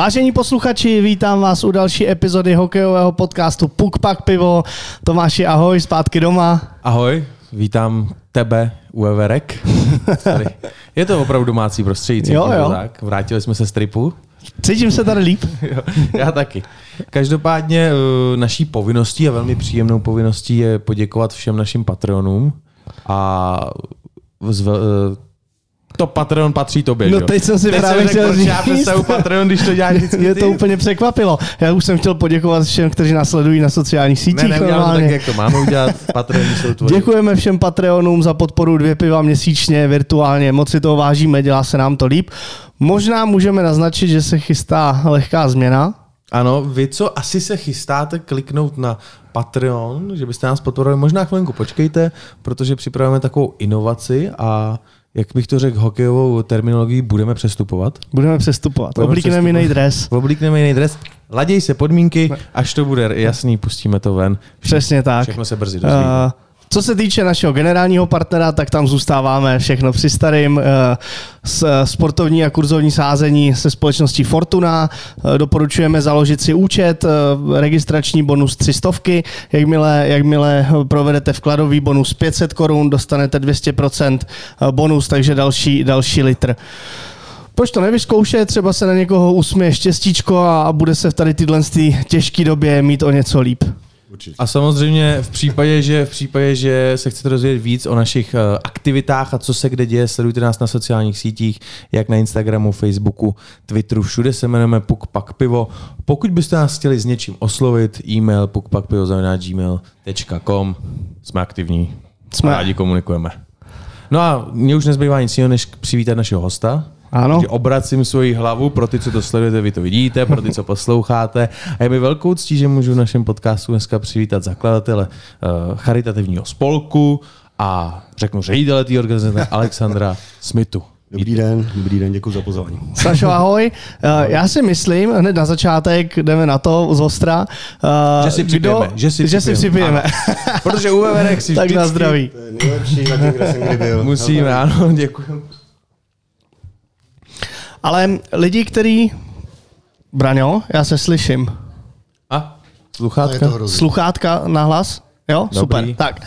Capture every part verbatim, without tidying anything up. Vážení posluchači, vítám vás u další epizody hokejového podcastu Puk Pak Pivo. Tomáši, ahoj, zpátky doma. Ahoj, vítám tebe u Everek. Je to opravdu domácí prostředí. Jo, jo. Tak. Vrátili jsme se z tripu. Cítím se tady líp. Jo, já taky. Každopádně naší povinností a velmi příjemnou povinností je poděkovat všem našim patronům a zve, to Patreon patří tobě. No teď jsem si teď právě chtěl říct. Já představu Patreon, když to děláš vždycky. Mě to úplně překvapilo. Já už jsem chtěl poděkovat všem, kteří nás sledují na sociálních sítích. Ne, neudělám to tak, jak to máme udělat. Patreon jsou tvoji. Děkujeme všem Patreonům za podporu, dvě piva měsíčně, virtuálně. Moc si toho vážíme, dělá se nám to líp. Možná můžeme naznačit, že se chystá lehká změna. Ano, vy, co asi se chystáte kliknout na Patreon, že byste nás podporovali, možná chvilinku počkejte, protože připravujeme takovou inovaci a jak bych to řekl, hokejovou terminologii, budeme přestupovat. Budeme přestupovat. Budeme Oblíkneme jiný dres. Oblíkneme jiný dres. Laděj se podmínky, až to bude jasný, pustíme to ven. Přesně tak. Všechno se brzy dozví. Uh, co se týče našeho generálního partnera, tak tam zůstáváme všechno při starým. Uh, s, sportovní a kurzovní sázení se společností Fortuna. Uh, doporučujeme založit si účet, uh, registrační bonus tři sta, jakmile, jakmile provedete vkladový bonus pět set korun, dostanete dvě stě procent bonus, takže další, další litr. Proč to nevyzkoušet, třeba se na někoho usměje štěstíčko a, a bude se v tady tyhle těžké době mít o něco líp. Určitě. A samozřejmě v případě, že, v případě, že se chcete dozvědět víc o našich aktivitách a co se kde děje, sledujte nás na sociálních sítích, jak na Instagramu, Facebooku, Twitteru, všude se jmenujeme Puk Pak Pivo. Pokud byste nás chtěli s něčím oslovit, e-mail puk pak pivo zavináč gmail tečka com, jsme aktivní, jsme rádi komunikujeme. No a mě už nezbývá nic jiného, než přivítat našeho hosta. Ano. Obracím svoji hlavu, pro ty, co to sledujete, vy to vidíte, pro ty, co posloucháte. A je mi velkou ctí, že můžu v našem podcastu dneska přivítat zakladatele uh, charitativního spolku a řeknu ředitele té organizace Alexandra Smitu. Dobrý den, dobrý den, děkuji za pozvání. Sašo, ahoj. Já si myslím, hned na začátek jdeme na to z ostra. Že si připijeme. Kdo, že si připijeme. Že si připijeme. Protože u Everek si tak na zdraví. To je nejlepší, na tím, kde jsem kdy byl. Musíme, ano, děkuji. Ale lidi, který... Braňo, já se slyším. A? Sluchátka? Sluchátka na hlas? Jo? Dobrý. Super. Tak.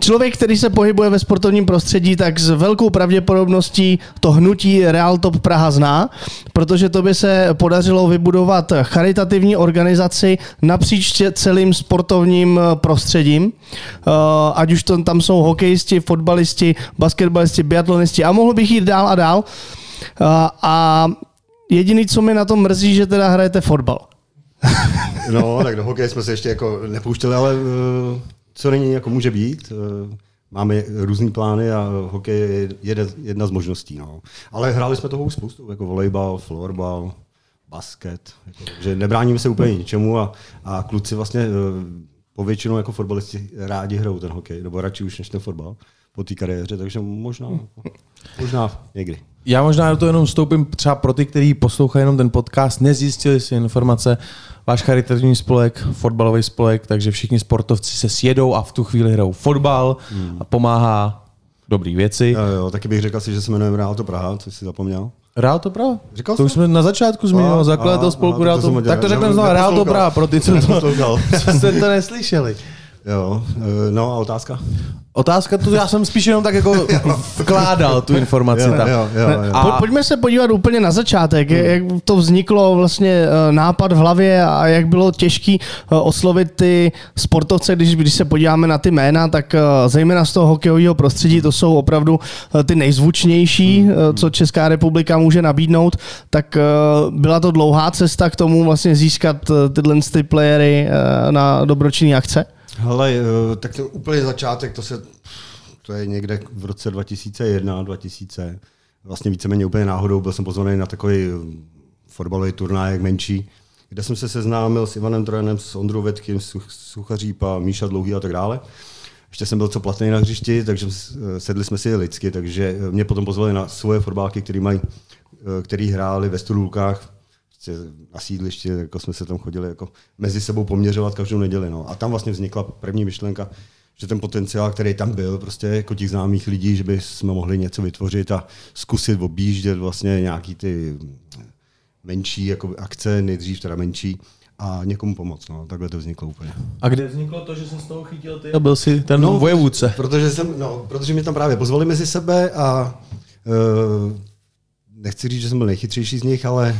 Člověk, který se pohybuje ve sportovním prostředí, tak s velkou pravděpodobností to hnutí Real T O P Praha zná, protože to by se podařilo vybudovat charitativní organizaci napříč celým sportovním prostředím. Ať už tam jsou hokejisti, fotbalisti, basketbalisti, biatlonisti a mohl bych jít dál a dál. A jediný, co mi na tom mrzí, že teda hrajete fotbal. No, tak do hokeje jsme se ještě jako nepouštěli, ale co není, jako může být. Máme různý plány a hokej je jedna z možností. No. Ale hráli jsme toho spoustu, jako volejbal, florbal, basket. Jako, takže nebráníme se úplně ničemu a, a kluci vlastně povětšinou jako fotbalisti rádi hrajou ten hokej, nebo radši už než ten fotbal po té kariéře, takže možná, možná někdy. Já možná do toho jenom vstoupím třeba pro ty, kteří poslouchají jenom ten podcast, nezjistili si informace, váš charitativní spolek, fotbalový spolek, takže všichni sportovci se sjedou a v tu chvíli hrajou fotbal a pomáhá dobrý věci. Jo, jo, taky bych řekl si, že se jmenujeme Real T O P Praha, co jsi zapomněl? Real T O P Praha? Říkal to už jsme na začátku zmínil, zakladatel spolku Real T O P Praha. Tak to řekneme znovu, Real T O P Praha pro ty, co, to, co jste to neslyšeli. Jo, no a otázka? Otázka, to já jsem spíš jenom tak jako vkládal tu informaci. Jo, jo, jo, jo. A... Pojďme se podívat úplně na začátek, jak to vzniklo vlastně nápad v hlavě a jak bylo těžké oslovit ty sportovce, když, když se podíváme na ty jména, tak zejména z toho hokejového prostředí, to jsou opravdu ty nejzvučnější, co Česká republika může nabídnout, tak byla to dlouhá cesta k tomu vlastně získat tyhle ty playery na dobročinné akce? Hele, tak ten úplně začátek, to se, to je někde v roce dva tisíce jedna, dva tisíce, vlastně víceméně úplně náhodou, byl jsem pozvaný na takový fotbalový turnaj menší, kde jsem se seznámil s Ivanem Trojanem, s Ondrou Větkým, Suchařípa, Míša Dlouhý a tak dále. Ještě jsem byl co platný na hřišti, takže sedli jsme si lidsky, takže mě potom pozvali na svoje fotbálky, který, mají, který hráli ve Studulkách, na sídlišti, jako jsme se tam chodili jako mezi sebou poměřovat každou neděli. No. A tam vlastně vznikla první myšlenka, že ten potenciál, který tam byl, prostě jako těch známých lidí, že by jsme mohli něco vytvořit a zkusit objíždět vlastně nějaký ty menší jako akce, nejdřív teda menší, a někomu pomoct. No. Takhle to vzniklo úplně. A kde vzniklo to, že jsem z toho chytil ty a byl si ten no, vojevůdce? Protože, jsem, no, protože mě tam právě pozvali mezi sebe a uh, nechci říct, že jsem byl nejchytřejší z nich, ale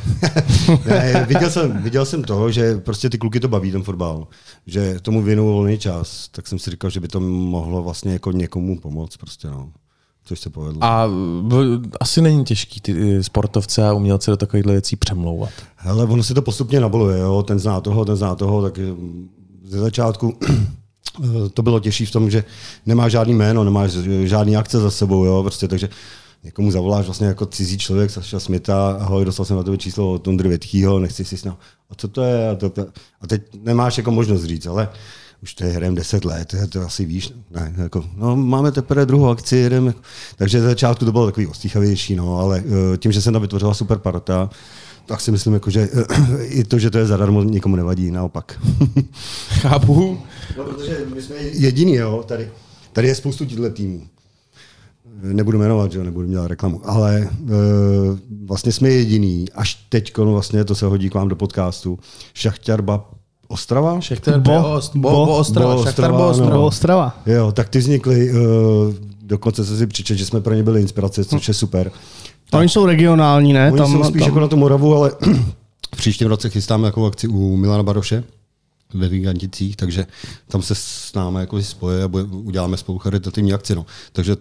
ne, viděl, jsem, viděl jsem to, že prostě ty kluky to baví, ten fotbal, že tomu věnují volný čas, tak jsem si říkal, že by to mohlo vlastně jako někomu pomoct. Prostě, no. Což se povedlo. A asi není těžký ty sportovce a umělce do takovýchhle věcí přemlouvat. Hele, ono se to postupně nabaluje, jo? Ten zná toho, ten zná toho, tak ze začátku to bylo těžší v tom, že nemáš žádný jméno, nemáš žádný akce za sebou, jo? Prostě, takže někomu zavoláš vlastně jako cizí člověk, Saša Smita, ahoj, dostal jsem na tebe číslo od Ondry Větkýho, nechci si snad, a co to je, a, to, a teď nemáš jako možnost říct, ale už to je hrem deset let, to asi víš. Ne, jako, no, máme teprve druhou akci, hrem, takže za začátku to bylo takový ostýchavější, no, ale tím, že jsem tam vytvořila super parta, tak si myslím, jako, že i to, že to je zadarmo, nikomu nevadí, naopak. Chápu. No, protože my jsme jediní, jo, tady. Tady je spoustu těchto týmů. Nebudu jmenovat, že nebudu dělat reklamu, ale e, vlastně jsme jediní. Až teď no, vlastně to se hodí k vám do podcastu. Šachtarba Ostrava? Šachtarba Ostrava. Šachtarba Ostrava. Ostrava. Jo, tak ty vznikly, uh, dokonce se si přičet, že jsme pro ně byli inspirace, což je super. Tak, oni jsou regionální, ne? Oni tam, jsou spíš tam. Jako na tu Moravu, ale v příštím roce chystáme jako akci u Milana Baroše ve Viganticích, takže tam se s námi jako spoje a uděláme spolu charitativní akci. No. Takže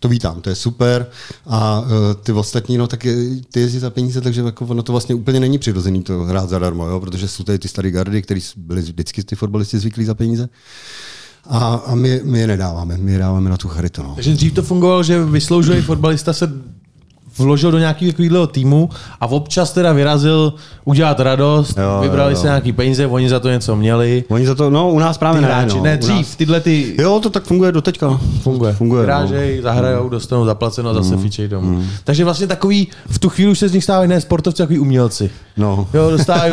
to vítám, to je super. A uh, ty ostatní, no tak je, ty jezdí za peníze, takže jako ono to vlastně úplně není přirozený to hrát zadarmo, jo? Protože jsou tady ty starý gardy, který byli vždycky ty fotbalisti zvyklí za peníze. A, a my, my je nedáváme, my je dáváme na tu charitu. No. Takže dřív to fungovalo, že vysloužilý fotbalista se vložil do nějakého takového týmu a občas teda vyrazil udělat radost, jo, vybrali jo, jo. se nějaký peníze, oni za to něco měli. Oni za to, no u nás právě ty ne, hráči, no, ne, dřív, nás. Tyhle ty... Jo, to tak funguje do teďka. Funguje. funguje Vyrážej, no. zahrajou, mm. dostanou zaplaceno a zase mm. fičej domů. Mm. Takže vlastně takový, v tu chvíli už se z nich stávají ne sportovci, takový umělci. No. Jo, dostávají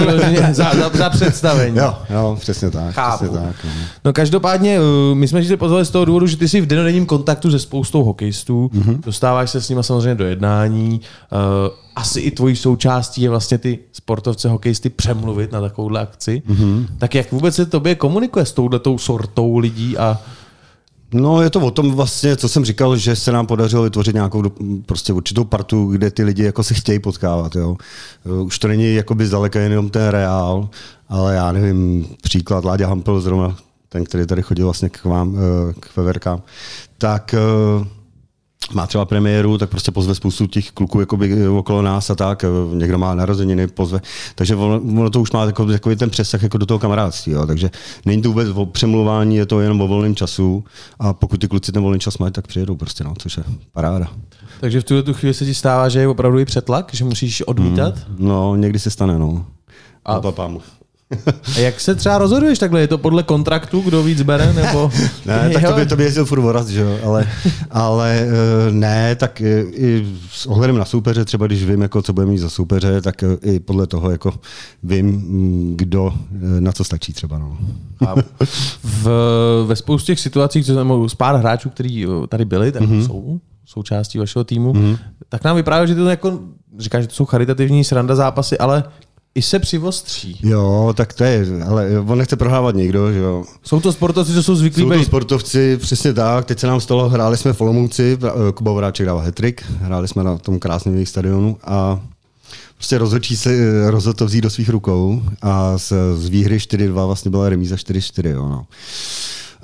za, za, za představení. Jo, jo, přesně tak. Chápu. Přesně tak, no. no každopádně, my jsme si pozvali z toho důvodu, že ty jsi v dennodenním kontaktu se spoustou hokejistů, mm-hmm. dostáváš se s nimi samozřejmě do jednání. Asi i tvojí součástí je vlastně ty sportovce, hokejisty přemluvit na takovouhle akci. Mm-hmm. Tak jak vůbec se tobě komunikuje s touhletou sortou lidí? A... No je to o tom vlastně, co jsem říkal, že se nám podařilo vytvořit nějakou prostě určitou partu, kde ty lidi jako se chtějí potkávat. Jo. Už to není jakoby zdaleka jenom ten Reál, ale já nevím, příklad Láďa Humpel zrovna, ten, který tady chodil vlastně k vám, k feverkám, tak... Má třeba premiéru, tak prostě pozve spoustu těch kluků jakoby, okolo nás a tak. Někdo má narozeniny, pozve. Takže ono, ono to už má takový, takový ten přesah jako do toho kamarádství. Jo. Takže není to vůbec o přemluvání, je to jenom o volném času. A pokud ty kluci ten volný čas mají, tak přijedou prostě, no, což je paráda. Takže v tuhle tu chvíli se ti stává, že je opravdu i přetlak, že musíš odmítat? Hmm, no, někdy se stane, no. A papám. A jak se třeba rozhoduješ takhle? Je to podle kontraktu, kdo víc bere? Nebo... ne, tak to by, to by jezdil furt voraz, že jo? Ale, ale ne, tak i s ohledem na soupeře, třeba když vím, jako, co bude mít za soupeře, tak i podle toho jako vím, kdo na co stačí třeba. No. A v, ve spoustě těch situacích, co jsem, z pár hráčů, kteří tady byli, tak mm-hmm. jsou součástí vašeho týmu, mm-hmm. tak nám vyprávěl, že to jako, říkáš, že to jsou charitativní sranda zápasy, ale i se přivostří. Jo, tak to je, ale on nechce prohrávat nikdo, že jo. Jsou to sportovci, co jsou zvyklí být. Jsou to sportovci, přesně tak. Teď se nám stalo, hráli jsme v Olomouci, Kuba Voráček dává hat-trick, hráli jsme na tom krásném jejich stadionu a prostě rozhodčí se rozhodl to vzít do svých rukou a z, z výhry čtyři dva vlastně byla remíza čtyři čtyři, jo, no.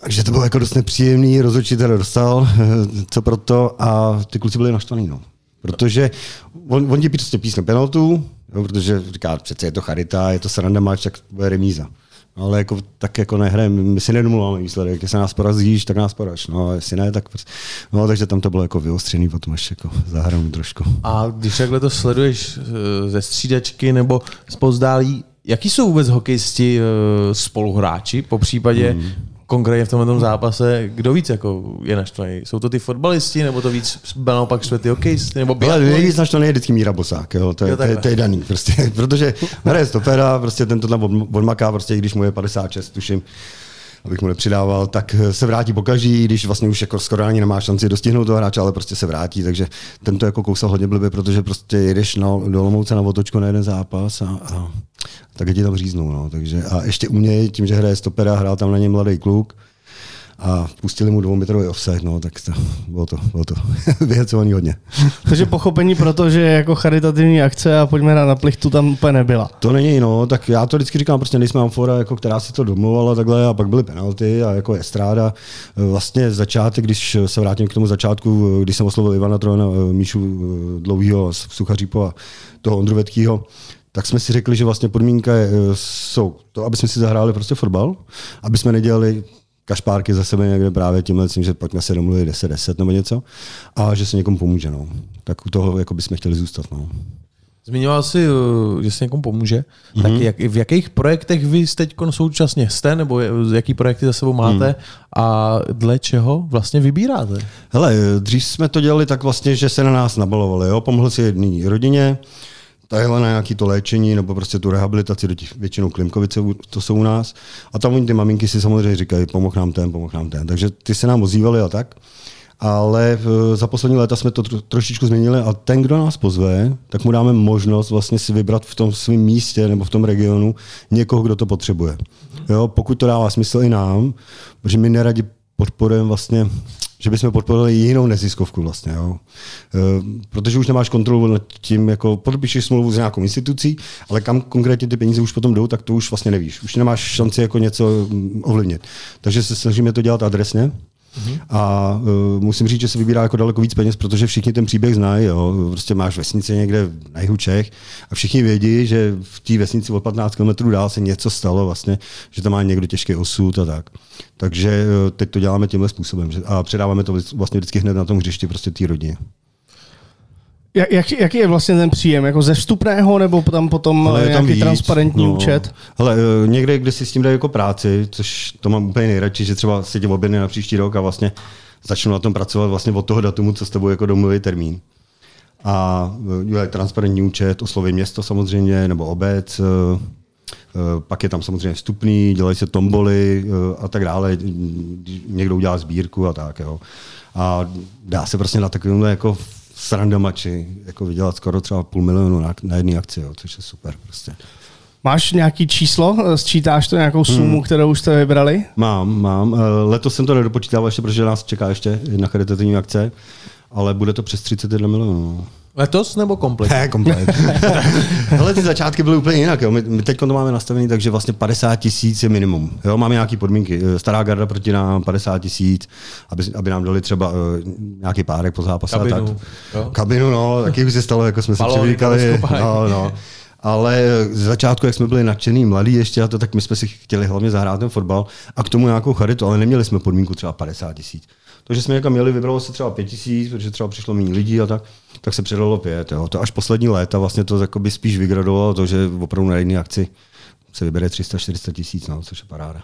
Takže to bylo jako dost nepříjemný, rozhodčí teda dostal, co proto, a ty kluci byli naštvaný, no. Protože on, on ti prostě písne penaltu, no, protože říká, přece je to charita, je to sranda, máč, tak bude remíza. No, ale jako, tak jako nehrajeme, my si nedomluváme výsledek, jestli nás porazíš, tak nás poraž, no a jestli ne, tak prostě. No takže tam to bylo jako vyostřený, potom až jako zahranu trošku. A když takhle to sleduješ ze střídačky nebo zpozdálí, jaký jsou vůbec hokejisti spoluhráči, po případě mm. konkrétně v tomhle zápase, kdo víc jako je naštvaný? Jsou to ty fotbalisti, nebo to víc naopak šle ty hokejisti? Nebo nejvíc naštvaný je vždycky Míra Bosák, jo? To, je, jo, to, je, to je daný, prostě, protože hraje stopera, prostě ten tohle odmaká, prostě, když mu je padesát šest, tuším. abych mu nepřidával, tak se vrátí pokaždý, když vlastně už jako skoro ani nemá šanci dostihnout toho hráče, ale prostě se vrátí, takže tento jako kousal hodně blbě, protože prostě jedeš na, do Olomouce na otočko na jeden zápas a, a tak ti tam říznou. No. Takže, a ještě u mě, tím, že hraje stopera, hrál tam na něj mladý kluk a pustili mu dvoumetrový offside, no, tak to bylo to, bylo to vyhecovaný hodně. Takže pochopení proto, že jako charitativní akce a pojďme na plichtu tam úplně nebyla. To není, no, tak já to vždycky říkám, prostě nejsme amfora, jako která si to domluvala takhle a pak byly penalty a jako estráda. Vlastně začátek, když se vrátím k tomu začátku, když jsem oslovil Ivana Trojana, Míšu Dlouhýho, Suchařípova, toho Ondru Větkýho, tak jsme si řekli, že vlastně podmínka je, jsou to, aby jsme si zahráli prostě fotbal, aby jsme nedělali kašpárky za sebe někde právě tímhle, že pojďme se domluvit deset deset nebo něco a že se někomu pomůže. No. Tak u toho jako bychom chtěli zůstat. No. Zmiňoval jsi, že se někomu pomůže. Mm-hmm. Tak jak, v jakých projektech vy teď současně jste, nebo jaký projekty za sebou máte mm. a dle čeho vlastně vybíráte? Hele, dřív jsme to dělali tak vlastně, že se na nás nabalovali. Jo? Pomohl si jedné rodině, tajela na nějaké to léčení nebo prostě tu rehabilitaci, do těch většinou Klimkovice, to jsou u nás. A tam oni ty maminky si samozřejmě říkají, pomoh nám ten, pomoh nám ten. Takže ty se nám ozývali a tak. Ale za poslední léta jsme to trošičku změnili a ten, kdo nás pozve, tak mu dáme možnost vlastně si vybrat v tom svém místě nebo v tom regionu někoho, kdo to potřebuje. Jo, pokud to dává smysl i nám, protože my neradi podporujeme vlastně, že bychom podporovali jinou neziskovku vlastně, jo. Protože už nemáš kontrolu nad tím, jako podpíšeš smlouvu s nějakou institucí, ale kam konkrétně ty peníze už potom jdou, tak to už vlastně nevíš. Už nemáš šanci jako něco ovlivnit. Takže se snažíme to dělat adresně. Uhum. A uh, musím říct, že se vybírá jako daleko víc peněz, protože všichni ten příběh znají. Jo. Prostě máš vesnici někde na jihu Čech a všichni vědí, že v té vesnici od patnáct kilometrů dál se něco stalo, vlastně, že tam má někdo těžký osud a tak. Takže uh, teď to děláme tímhle způsobem a předáváme to vlastně vždycky hned na tom hřišti prostě té rodině. Jak, jaký je vlastně ten příjem? Jako ze vstupného nebo tam potom hele, nějaký tam víc, transparentní no. účet? Hele, někde, kde si s tím dají jako práci, což to mám úplně nejradši, že třeba si tě objedne na příští rok a vlastně začnu na tom pracovat vlastně od toho datumu, co s tebou jako domluví termín. A je transparentní účet, osloví město samozřejmě, nebo obec, pak je tam samozřejmě vstupný, dělají se tomboly a tak dále, někdo udělá sbírku a tak. Jo. A dá se prostě na takovémhle jako srandamači, jako vydělat skoro třeba půl milionu na, na jedné akci, jo, což je super prostě. Máš nějaký číslo? Sčítáš to nějakou sumu, hmm. kterou už jste vybrali? Mám, mám. Letos jsem to nedopočítával ještě, protože nás čeká ještě jedna charitativní akce, ale bude to přes třicet jedna milionů. Letos nebo komplet? Ne, komplet. Hele, ty začátky byly úplně jinak. Jo. My, my teď to máme nastavený, takže vlastně padesát tisíc je minimum. Jo, máme nějaké podmínky. Stará garda proti nám, padesát tisíc, aby, aby nám dali třeba uh, nějaký párek po zápase. Kabinu. Tak. Kabinu, no, taky už se stalo, jako jsme se přivíkali. No, no. Ale z začátku, jak jsme byli nadšený, mladí ještě, a to, tak my jsme si chtěli hlavně zahrát ten fotbal a k tomu nějakou charitu, ale neměli jsme podmínku třeba padesát tisíc. To, že jsme někam měli, vybralo se třeba pět tisíc, protože třeba přišlo méně lidí a tak, tak se předalo pět. Jo. To až poslední léta vlastně to spíš vygradovalo to, že opravdu na jedné akci se vybere tři sta čtyřicet tisíc, no, což je paráda.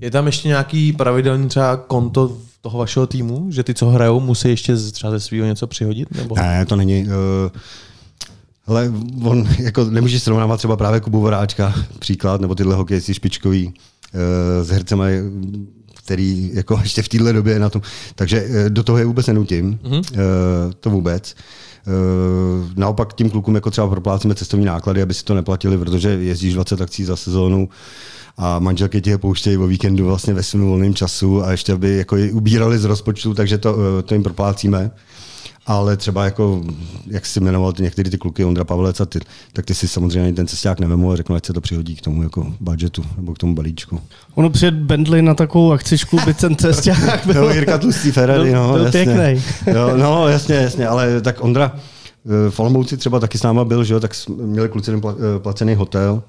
Je tam ještě nějaký pravidelný třeba konto toho vašeho týmu, že ty, co hrajou, musí ještě třeba ze svého něco přihodit? Nebo? Ne, to není. Uh... Ale on jako nemůže srovnávat třeba právě Kubu Voráčka, příklad, nebo tyhle hokejisti špičkový s hercema, který jako ještě v téhle době je na tom. Takže do toho je vůbec nenutím, mm-hmm. to vůbec. Naopak tím klukům jako třeba proplácíme cestovní náklady, aby si to neplatili, protože jezdíš dvacet akcí za sezónu a manželky ti je pouštějí o víkendu vlastně ve svém volném času a ještě aby jako je ubírali z rozpočtu, takže to, to jim proplácíme. Ale třeba, jako, jak jsi jmenoval ty, některé ty kluky, Ondra Pavelec a ty, tak ty si samozřejmě ten cesták nevemu a řeknu, ať se to přihodí k tomu jako budžetu nebo k tomu balíčku. Ono před Bentley na takovou akcičku by ten cesták byl... no, Jirka Tlustý, Ferrari, no, byl jasně. Pěknej. Jo, no, jasně, jasně, ale tak Ondra v Olomouci třeba taky s náma byl, že jo, tak měli kluci placený hotel,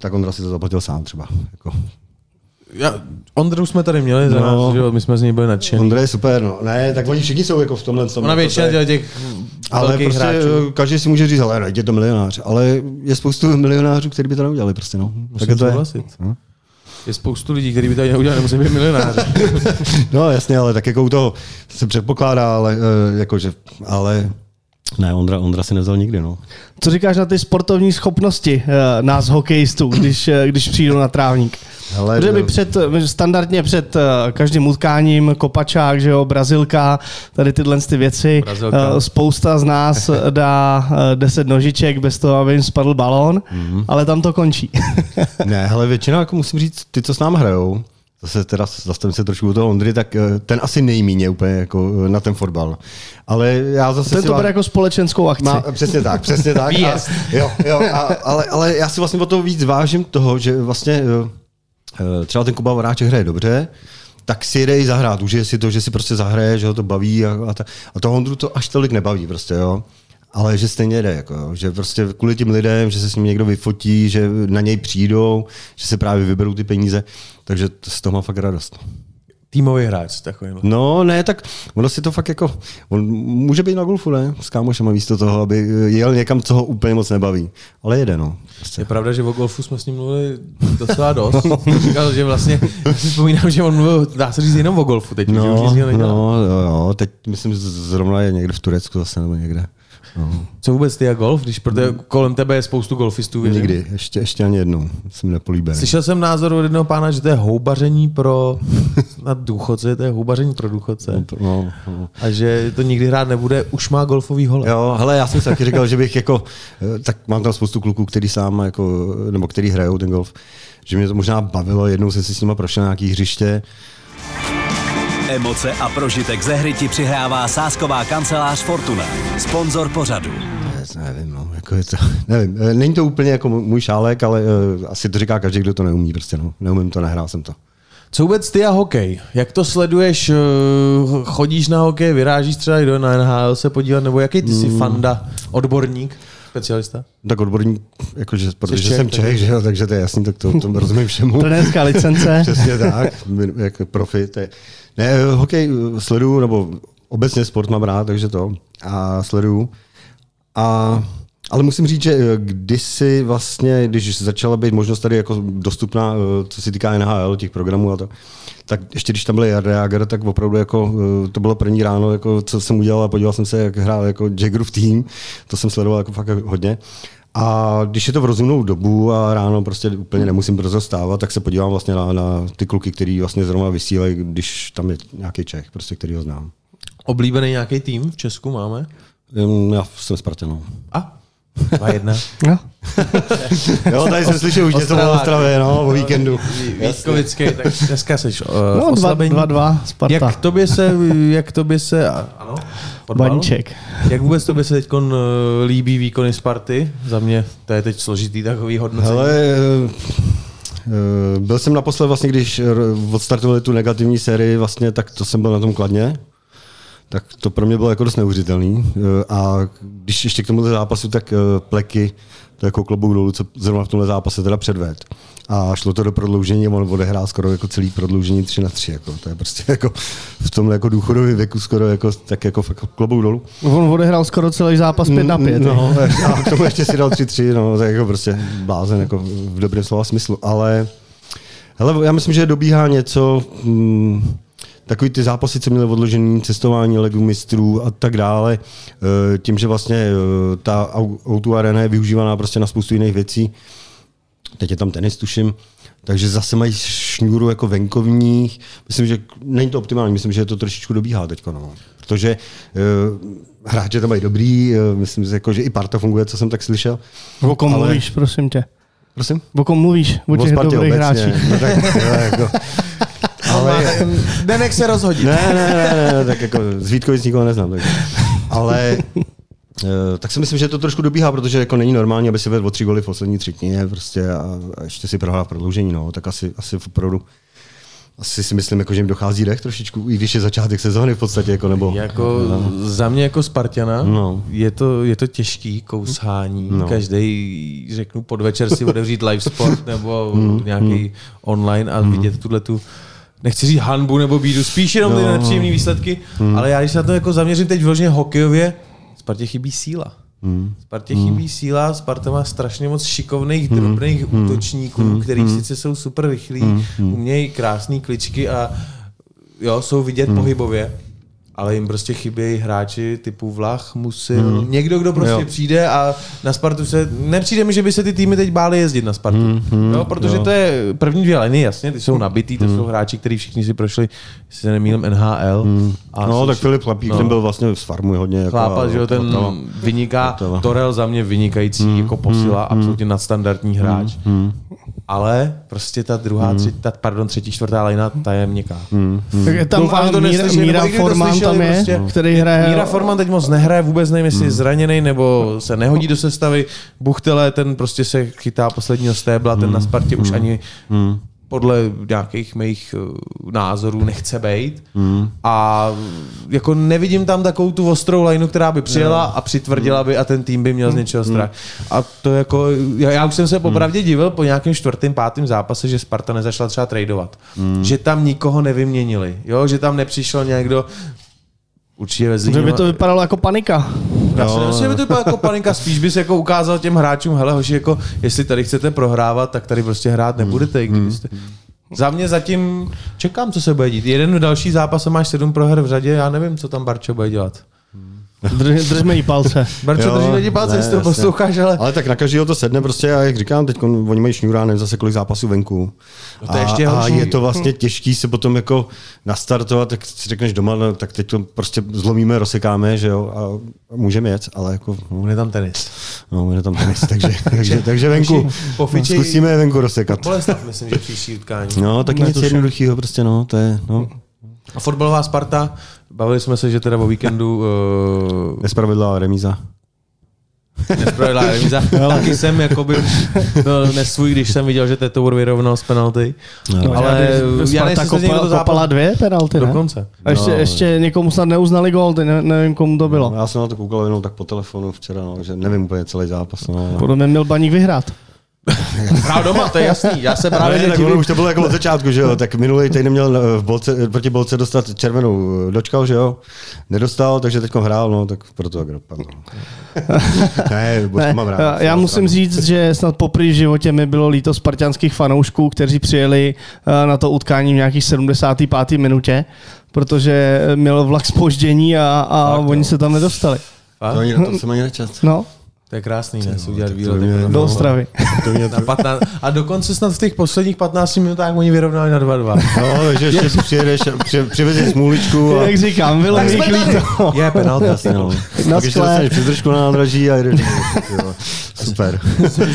tak Ondra si to zaplatil sám třeba, jako... Já, Ondru jsme tady měli za no, nás, že jo, my jsme z něj byli nadšení. Ondra je super, no. Ne, tak oni všichni jsou jako v tomhle. Ona většina těch velkých ale prostě hráčů. Každý si může říct, ale ne, je to milionář, ale je spoustu milionářů, kteří by to neudělali prostě, no. Musím tak to souhlasit. Je. Hm? Je spoustu lidí, kteří by to neudělali, nemusí být milionáři. No jasně, ale tak jako u toho se předpokládá, ale, jako, že, ale Ne, Ondra, Ondra si nevzal nikdy, no. Co říkáš na ty sportovní schopnosti e, nás hokejistů, když, když přijdou na trávník? Hele, protože my před, standardně před každým utkáním, kopačák, že jo, brazilka, tady tyhle ty věci, brazilka. Spousta z nás dá deset nožiček bez toho, aby jim spadl balón, mm-hmm. ale tam to končí. Ne, hele, většina, jako musím říct, ty, co s námi hrajou, zase teda zastavím se trošku u toho Ondry, tak ten asi nejméně úplně jako na ten fotbal. Ale já zase ten to bude vám... jako společenskou akci. Má, přesně tak, přesně tak. A, jo, jo, a, ale, ale já si vlastně o to víc vážím toho, že vlastně třeba ten Kuba Voráček hraje dobře, tak si dej zahrát, užije si to, že si prostě zahraje, že ho to baví a, a, ta, a toho Ondru to až tolik nebaví prostě, jo. Ale že stejně jde, jako, že prostě kvůli těm lidem, že se s ním někdo vyfotí, že na něj přijdou, že se právě vyberou ty peníze, takže z toho mám fakt radost. Týmový hráč takovýhle. No ne, tak ono si to fakt jako, on může být na golfu, ne, s kámošem a místo toho, aby jel někam, co ho úplně moc nebaví, ale jede, no. Prostě. Je pravda, že o golfu jsme s ním mluvili docela dost, říkal, že vlastně, si vzpomínám, že on mluvil, dá se říct jenom o golfu teď, no, že už nic z něho nedělá. No, jo, teď myslím, zrovna je někde v Turecku zase nebo někde. Uhum. Co vůbec ty a golf, když protože kolem tebe je spoustu golfistů? Věřím? Nikdy, ještě, ještě ani jednou jsem nepolíbený. Slyšel jsem názor od jednoho pána, že to je houbaření pro na důchodce, to je houbaření pro důchodce. No, no. A že to nikdy hrát nebude, už má golfový hole. Jo, hele, já jsem si taky říkal, že bych jako, tak mám tam spoustu kluků, který sám jako, nebo který hrajou ten golf, že mě to možná bavilo, jednou jsem si s nima prošel na nějaký hřiště. Emoce a prožitek ze hry ti přihrává sázková kancelář Fortuna, sponzor pořadu. Ne, nevím, no, jako je to, nevím, není to úplně jako můj šálek, ale uh, asi to říká každý, kdo to neumí, prostě, no, neumím to, nehrál jsem to. Co vůbec ty a hokej? Jak to sleduješ, uh, chodíš na hokej, vyrážíš třeba i do N H L se podívat, nebo jaký ty jsi mm. fanda, odborník? Specialista? Tak odborník, jakože, protože Čech, jsem Čech, že jo, takže to je jasný, tak to, to rozumím všemu. Trenérská licence. Přesně tak, jako profi. To je. Ne, hokej sleduju, nebo obecně sport mám rád, takže to. A sleduju. A, ale musím říct, že kdysi vlastně, když začala být možnost tady jako dostupná, co se týká N H L, těch programů a to, tak ještě když tam byl Jagr, tak opravdu jako, to bylo první ráno, jako, co jsem udělal a podíval jsem se, jak hrál jako Jaggerův tým, to jsem sledoval jako fakt hodně. A když je to v rozumnou dobu a ráno prostě úplně nemusím brzo stávat, tak se podívám vlastně na, na ty kluky, který vlastně zrovna vysílají, když tam je nějaký Čech, prostě, který ho znám. Oblíbený nějaký tým v Česku máme? Já jsem Spartanou. A? Dva jedna. No. Jo, tady jsem slyšel už něco o Ostravě, no, o víkendu. Vítkovický, tak dneska jsi uh, no, oslabení. Dva, dva, Sparta. Jak tobě se, jak tobě se, ano, Baníček. Jak vůbec tobě se teď líbí výkony Sparty? Za mě to je teď složitý takový hodnocení. Hele, byl jsem naposled vlastně, když odstartovali tu negativní sérii, vlastně, tak to jsem byl na tom Kladně. Tak to pro mě bylo jako dost neuvěřitelný. A když ještě k tomuto zápasu, tak Pleky, to jako klobouk dolů, co zrovna v tomhle zápase teda předved. A šlo to do prodloužení, on odehrál skoro jako celý prodloužení tři na tři. Jako. To je prostě jako v tomhle jako důchodovém věku skoro jako, tak jako klobouk dolů. On odehrál skoro celý zápas pět na pět. No, a k tomu ještě si dal tři tři, no, tak jako prostě blázen jako v dobrém slova smyslu. Ale hele, já myslím, že dobíhá něco... Hmm, takový ty zápasy, co měly odložený, cestování Ligu mistrů a tak dále, tím, že vlastně ta ó dvě arena je využívaná prostě na spoustu jiných věcí. Teď je tam tenis, tuším. Takže zase mají šňůru jako venkovních. Myslím, že není to optimální, myslím, že to trošičku dobíhá teďko. No. Protože uh, hráče tam mají dobrý, uh, myslím, že, jako, že i parta funguje, co jsem tak slyšel. O kom ale... mluvíš, prosím tě. Prosím? O kom mluvíš, o těch dobrých hráčích. No, tak, no, jako... Ale... Denek se rozhodí. Ne, ne, ne, ne, tak jako z Vítkovic nikoho neznám. Tak. Ale tak si myslím, že to trošku dobíhá, protože jako není normální, aby si vedl o tři goly v poslední tři dní prostě a ještě si prohrál v prodloužení. No. Tak asi, asi v opravdu asi si myslím, jako, že jim dochází dech trošičku, i když je začátek sezóny v podstatě. Jako, nebo... jako no. Za mě jako Spartana no. je, to, je to těžký koushání. No. Každý, řeknu, podvečer si odevřít live sport nebo mm, nějaký mm. online a mm. vidět tuhletu nechci říct hanbu nebo bídu, spíš jenom ty no. nepříjemné výsledky, hmm. ale já když se na to jako zaměřím teď vložně hokejově, Spartě chybí síla. Hmm. Spartě hmm. chybí síla, Sparta má strašně moc šikovných, hmm. drobných hmm. útočníků, hmm. který hmm. sice jsou super rychlí, hmm. umějí krásné kličky a jo, jsou vidět hmm. pohybově, ale jim prostě chybějí hráči typu Vlach, Musil, mm. někdo, kdo prostě jo. přijde a na Spartu se, nepřijde mi, že by se ty týmy teď bály jezdit na Spartu, mm, mm, no, protože jo. to je první dvě liny, jasně, ty jsou nabitý, to mm. jsou hráči, kteří všichni si prošli, jestli se nemýlím, N H L. Mm. A no, tak Filip Lapík, no. ten byl vlastně z farmu hodně. Jako Chlápa, že jo, ten hotava. vyniká, hotava. Torel za mě vynikající, mm, jako posila, mm, absolutně nadstandardní hráč, mm, ale prostě ta druhá, mm. tři, ta, pardon, třetí, čtvrtá lina, ta je měkká. Mm, mm. Doufám, že to neslyšeli, tam je, prostě, který hraje. Míra Forman teď moc nehraje, vůbec nevím, jestli je zraněný nebo se nehodí do sestavy. Buchtele, ten prostě se chytá posledního stébla, ten na Spartě už ani podle nějakých mých názorů nechce bejt. A jako nevidím tam takovou tu ostrou lajnu, která by přijela a přitvrdila by a ten tým by měl z něčeho strach. A to jako, já už jsem se popravdě divil po nějakém čtvrtém, pátém zápase, že Sparta nezačala třeba tradovat. Že tam nikoho nevyměnili. Jo? Že tam nepřišel někdo. Určitě vezli. Že by to vypadalo jako panika. Já si nemyslím, že by to vypadalo jako panika, spíš bys jako ukázal těm hráčům, hele hoši, jako, jestli tady chcete prohrávat, tak tady prostě hrát nebudete. I kdybyste... Za mě zatím čekám, co se bude dít. Jeden další zápas a máš sedm proher v řadě, já nevím, co tam Barčo bude dělat. Drž, držme jí palce. Barčo, držíme jí palce, jestli to posloucháš, ale... Ale tak na každého to sedne prostě, a jak říkám, teď oni mají šňůra, nevím zase kolik zápasů venku. No to je ještě a, a je to vlastně těžký se potom jako nastartovat, tak si řekneš doma, no, tak teď to prostě zlomíme, rozsekáme, že jo, a můžeme jet, ale jako... No, je tam tenis. No, je tam tenis, takže, takže, takže venku. Pofičej, zkusíme venku rozsekat. Bolestav, myslím, že příští utkání. No, taky něco jednoduchého prostě, no, to je, no. A fotbalová Sparta, bavili jsme se, že teda o víkendu... Uh... Nespravedlá remíza. Nespravedlá remíza. Taky jsem jakoby byl nesvůj, když jsem viděl, že Tetour vyrovnal z penalty. No, ale já nejsem se někdo to zápal. Kopala dvě penalty, ne? Dokonce. A ještě, no, ještě někomu snad neuznali gól, ne, nevím, komu to bylo. No, já jsem na to koukal jenom tak po telefonu včera, no, že nevím úplně celý zápas. No, no. Podle mě měl Baník vyhrát. Právě doma, to je jasný. Já se právě ne, tak ono už to bylo jako od začátku, že jo. Tak minulý týden měl v bolce, proti Bolce dostat červenou, dočkal, že jo. Nedostal, takže teď hrál, no, tak proto jak dopadl. Ne, ne, mám rád. Já musím říct, že snad poprvé v životě mi bylo líto spartianských fanoušků, kteří přijeli na to utkání v nějakých sedmdesáté páté minutě, protože měl vlak zpoždění a, a tak, oni no. se tam nedostali. To, ani, to jsem ani nečetl. No. To je krásný, ne? Si udělat výlet do Ostravy. A dokonce snad v těch posledních patnácti minutách oni vyrovnali na dva dva. No, takže ještě si přijedeš, přivezeš smůličku. Jak říkám, bylo jich líto. Je penalta, jasně. Tak ještě dostaneš přes držku na nádraží a jdeš. Super.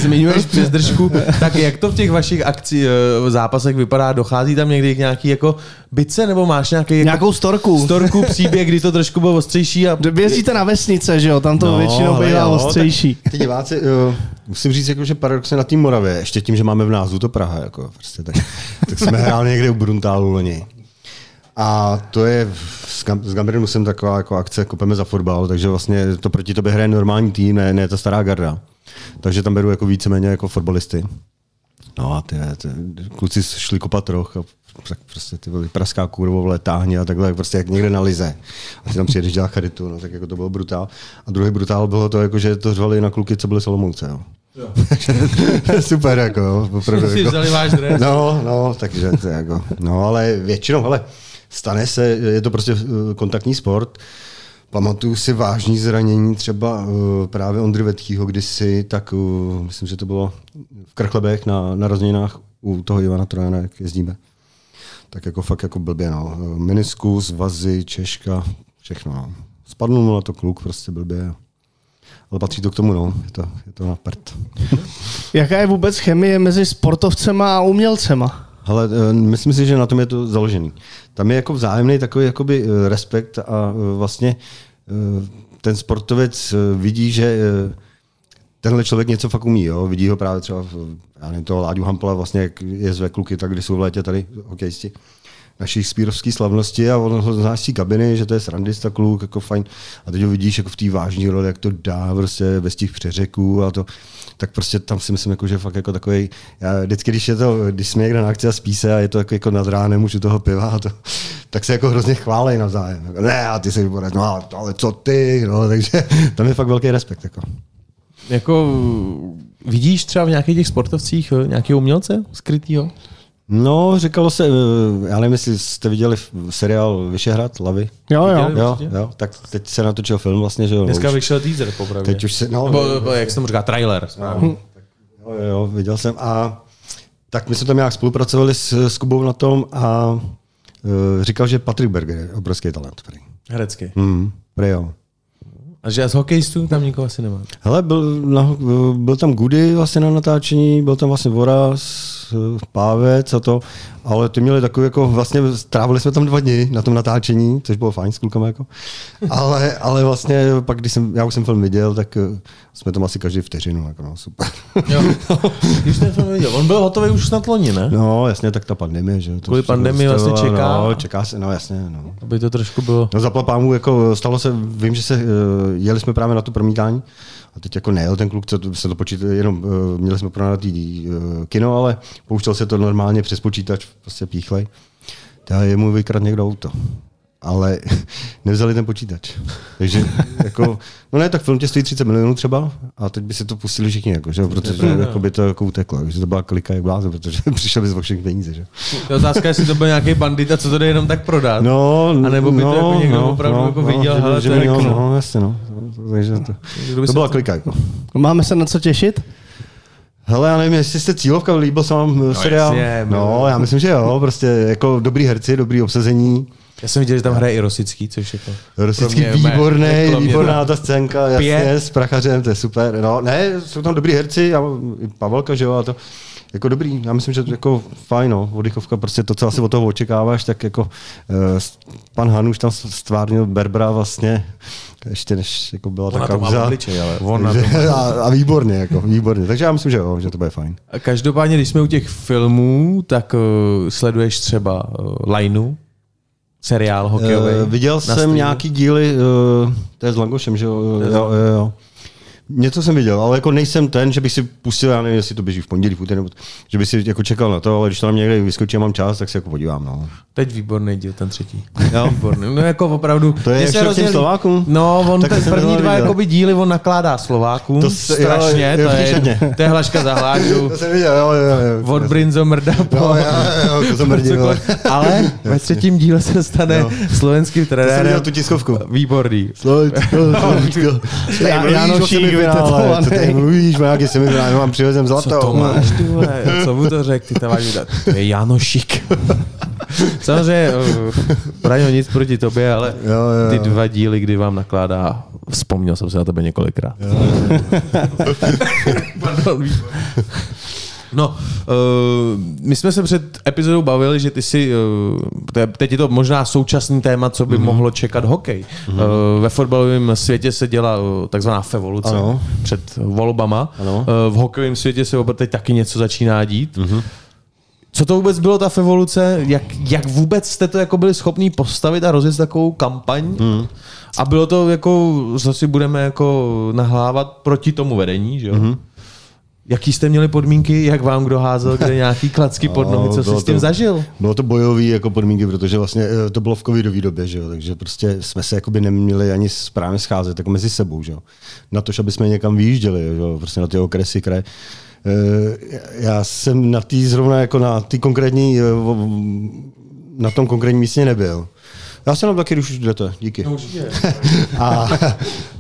Zmiňuješ přes držku. Tak jak to v těch vašich akcí, zápasech vypadá? Dochází tam někdy k nějaký jako bitce, nebo máš nějaký, jako nějakou storku? Storku, příběh, kdy to trošku bylo ostřejší. A... Běžíte na vesnice, že jo? Tam to no, většinou bývá ostřejší. Ty diváci, uh, musím říct, jako, že paradoxně na té Moravě, ještě tím, že máme v názvu to Praha, jako, prostě, tak, tak jsme hráli někde u Bruntálu loni. A to je, s Gambrinusem jsem taková jako akce, kopeme za fotbal, takže vlastně to proti tobě hraje normální tým, ne, ne ta stará garda. Takže tam beru jako víceméně jako fotbalisty. No a ty, ty kluci šli kopat roh a prostě ty byly praská kurvo, letáhně a takhle, prostě jak někde na lize. A ty tam přijedeš dělat charitu, no tak jako to bylo brutál. A druhý brutál bylo to, jako, že to řvali na kluky, co byly Solomouce, jo. Jo. Super, jako. Opravdu, si jako. Vzali váš dres. No, no, takže to jako, no ale většinou, hele, stane se, je to prostě kontaktní sport. Pamatuju si vážný zranění třeba uh, právě Ondry Větkýho kdysi, tak uh, myslím, že to bylo v Krchlebech na narozeninách u toho Ivana Trojana, jak jezdíme. Tak jako fakt jako blbě, no. Meniskus, vazy, češka, všechno, no. Spadnul mu na to kluk, prostě blbě. Ale patří to k tomu, no. Je to, je to na prd. Jaká je vůbec chemie mezi sportovcema a umělcema? Ale myslím si, že na tom je to založený. Tam je jako vzájemný takový jakoby respekt a vlastně ten sportovec vidí, že tenhle člověk něco fakt umí. Jo? Vidí ho právě třeba v, já nevím, toho Láďu Humpela, vlastně, jak je zve kluky, tak kdy jsou v létě tady hokejisti naší špírovské slavnosti a on ho zná z té kabiny, že to je srandista kluk, jako fajn. A teď ho vidíš jako v té vážné roli, jak to dá, prostě bez těch přeřeků a to. Tak prostě tam si myslím, jako, že fakt jako takovej, já vždycky, když, je to, když jsme někde na akci a spí se a je to jako, jako nad ránem už u toho piva, a to, tak se jako hrozně chválej navzájem. Ne, a ty jsi vyborec, no ale co ty, no, takže tam je fakt velký respekt. Jako. Jako vidíš třeba v nějakých těch sportovcích nějakého umělce skrytýho? No, říkalo se, já nevím, jestli jste viděli seriál Vyšehrad, Lavy. Jo, jo. jo, jo. Tak teď se natočil film vlastně, že jo. Dneska vyšel teaser, popravdě. Teď už se, no, bo, bo, jak se tomu říká, trailer. No, tak, jo, jo, viděl jsem. A tak my jsme tam nějak spolupracovali s, s Kubou na tom a e, říkal, že Patrik Berger je obrovský talent. Prý. Herecký. Mm, prý jo. A že z hokejistů tam nikoho asi nemá. Hele, byl, na, byl tam Gudy vlastně na natáčení, byl tam vlastně Voraz, Pávec a to, ale ty měli takový jako, vlastně strávili jsme tam dva dny na tom natáčení, což bylo fajn s klukama jako, ale, ale vlastně pak, když jsem, já už jsem film viděl, tak jsme tam asi každý vteřinu, jako no, super. Jo. Když ten film viděl, on byl hotový už snad loni, ne? No, jasně, tak ta pandemie, že? Kvůli pandemii vlastně čeká. No, čeká se, no jasně, no. Aby to trošku bylo. No, zapla pámu, jako stalo se, vím, že se, jeli jsme právě na to promítání, a teď jako nejel ten kluk, co se to počítal, jenom uh, měli jsme pronátý uh, kino, ale pouštěl se to normálně přes počítač, prostě píchlej. Teda jemu vykradl někdo auto. Ale nevzali ten počítač. Takže jako, no ne, tak film tě stojí třicet milionů třeba a teď by se to pustili všichni, jako, že? Protože jako by to jako uteklo. Takže to byla klika jak bláze, protože přišel by z všech peníze. Že? To je otázka, jestli to byl nějaký bandit a co to jde jenom tak prodat. No, a nebo by to no, jako někdo no, opravdu no, jako viděl, no, hele, že, to je no, no, jasně, no. Takže to, to byla klika. Jako. Máme se na co těšit? Hele, já nevím, jestli jste cílovka, líbil se vám no, seriál. Jasně, no, já myslím, že jo, prostě jako dobrý herci, dobrý obsazení. Já jsem viděl, že tam hraje i Rosický, což jako... Rosický výborný, výborná ta scénka, jasně, s Prachařem, to je super. No, ne, jsou tam dobrý herci, já, i Pavelka, že jo, a to... Jako dobrý, já myslím, že to jako fajn, no, Vodychovka, prostě to, co asi od toho očekáváš, tak jako eh, pan Hanuš tam stvárnil Berbra vlastně, ještě než jako byla ona ta kauza. Obličej, ale on takže, na a, a výborně, jako, výborně, takže já myslím, že jo, že to bude fajn. A každopádně, když jsme u těch filmů, tak uh, sleduješ třeba uh, Lainu? Seriál hokejový. Uh, viděl jsem streamu. Nějaký díly, uh, to je s Langošem, že jo, jo, jo, jo. Něco jsem viděl, ale jako nejsem ten, že bych si pustil, já nevím, jestli to běží v pondělí, v úterý, že bych si jako čekal na to, ale když to tam někde vyskočí a mám čas, tak se jako podívám. No. Teď výborný díl, ten třetí. Jo. Výborný, no jako opravdu. To je však těm Slovákům. No, on ten první dva jakoby díly, on nakládá Slovákům, to se, strašně, jo, jo, to, je, to je hlaška za hlášu. To jsem viděl, jo, jo, jo. Od Brinzo mrda po, jo, jo, jo, to mrdí, ale ve třetím díle se stane jo. slovenským trenérem. To jsem viděl tu tiskovku. Výborný. Slovensko, Slovensko. Ale, co ty mluvíš, nějaký semifinál, mám přivezem zlato. Co to máš, ty vole, co mu to řek, ty tam máš vydat. To je Janošik. Samozřejmě, Braňo, nic proti tobě, ale jo, jo. Ty dva díly, kdy vám nakládá, vzpomněl jsem se na tebe několikrát. Jo, jo. Pardon, no, uh, my jsme se před epizodou bavili, že ty si, uh, teď je to možná současný téma, co by mm-hmm. mohlo čekat hokej. Mm-hmm. Uh, ve fotbalovém světě se dělá uh, takzvaná fevoluce ano. před volbama. Ano. Uh, v hokejovém světě se teď taky něco začíná dít. Mm-hmm. Co to vůbec bylo, ta fevoluce? Jak, jak vůbec jste to jako byli schopní postavit a rozjet takovou kampaň? Mm-hmm. A bylo to jako, co si budeme jako nahlávat proti tomu vedení, že jo? Mm-hmm. Jaký jste měli podmínky, jak vám kdo házel, kde nějaký klacky pod nohy, co jsi s tím to, zažil? Bylo to bojový jako podmínky, protože vlastně to bylo v covidové době, že jo, takže prostě jsme se jakoby neměli ani správně scházet, tak mezi sebou, že jo. Na to, aby jsme někam vyjížděli, že jo, prostě na ty okresy, kraje. Já jsem na tý zrovna jako na tý konkrétní, na tom konkrétním místě nebyl. Já jsem nám taky rušu, kde to je, díky. No, a,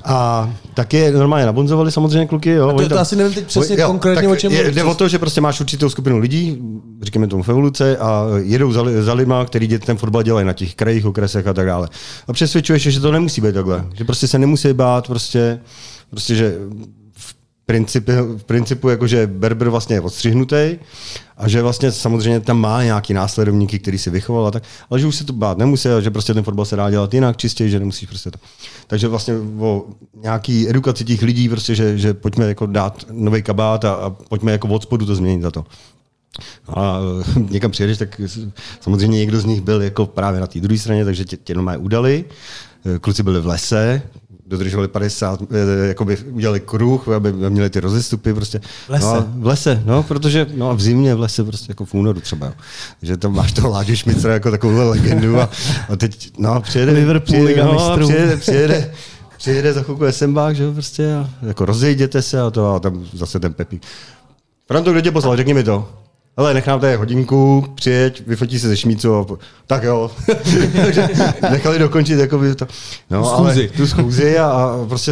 a taky normálně nabonzovali samozřejmě kluky. Jo, a to, to tam, asi nevím teď přesně jo, konkrétně o čem je, jde o to, že prostě máš určitou skupinu lidí, říkáme tomu fevoluce, a jedou za, za lidma, který ten fotbal dělají na těch krajích, okresech a tak dále. A přesvědčuješ, že to nemusí být takhle. Že prostě se nemusí bát, prostě, prostě že v principu, v principu jakože Berber vlastně je odstřihnutý, a že vlastně samozřejmě tam má nějaký následovníky, který si vychoval a tak, ale že už se to bát nemusí, že prostě ten fotbal se dá dělat jinak, čistěji, že nemusíš prostě to. Takže vlastně o nějaký edukaci těch lidí, prostě, že, že pojďme jako dát nový kabát a, a pojďme jako od spodu to změnit za to. A někam přijedeš, tak samozřejmě někdo z nich byl jako právě na té druhé straně, takže tě, tě normálně udali, kluci byli v lese, dodržovali padesát, jakoby udělali kruh, aby měli ty rozestupy prostě. V lese? No, v lese, no, protože no a v zimě v lese prostě jako v únoru třeba, jo. Že tam máš toho Láďu Šmicera jako takovou legendu a, a teď, no, přijede, přijede, no, přijede, přijede, přijede za chvilku esembák, že jo, prostě a jako rozejděte se a to a tam zase ten Pepík. Franto, kdo tě poslal, řekni mi to. hele, nech nám tady hodinku, přijeď, vyfotí se ze šmícu a... Tak jo. Takže nechali dokončit jakoby to. No, tu schůzi. Ale, tu schůzi a, a prostě...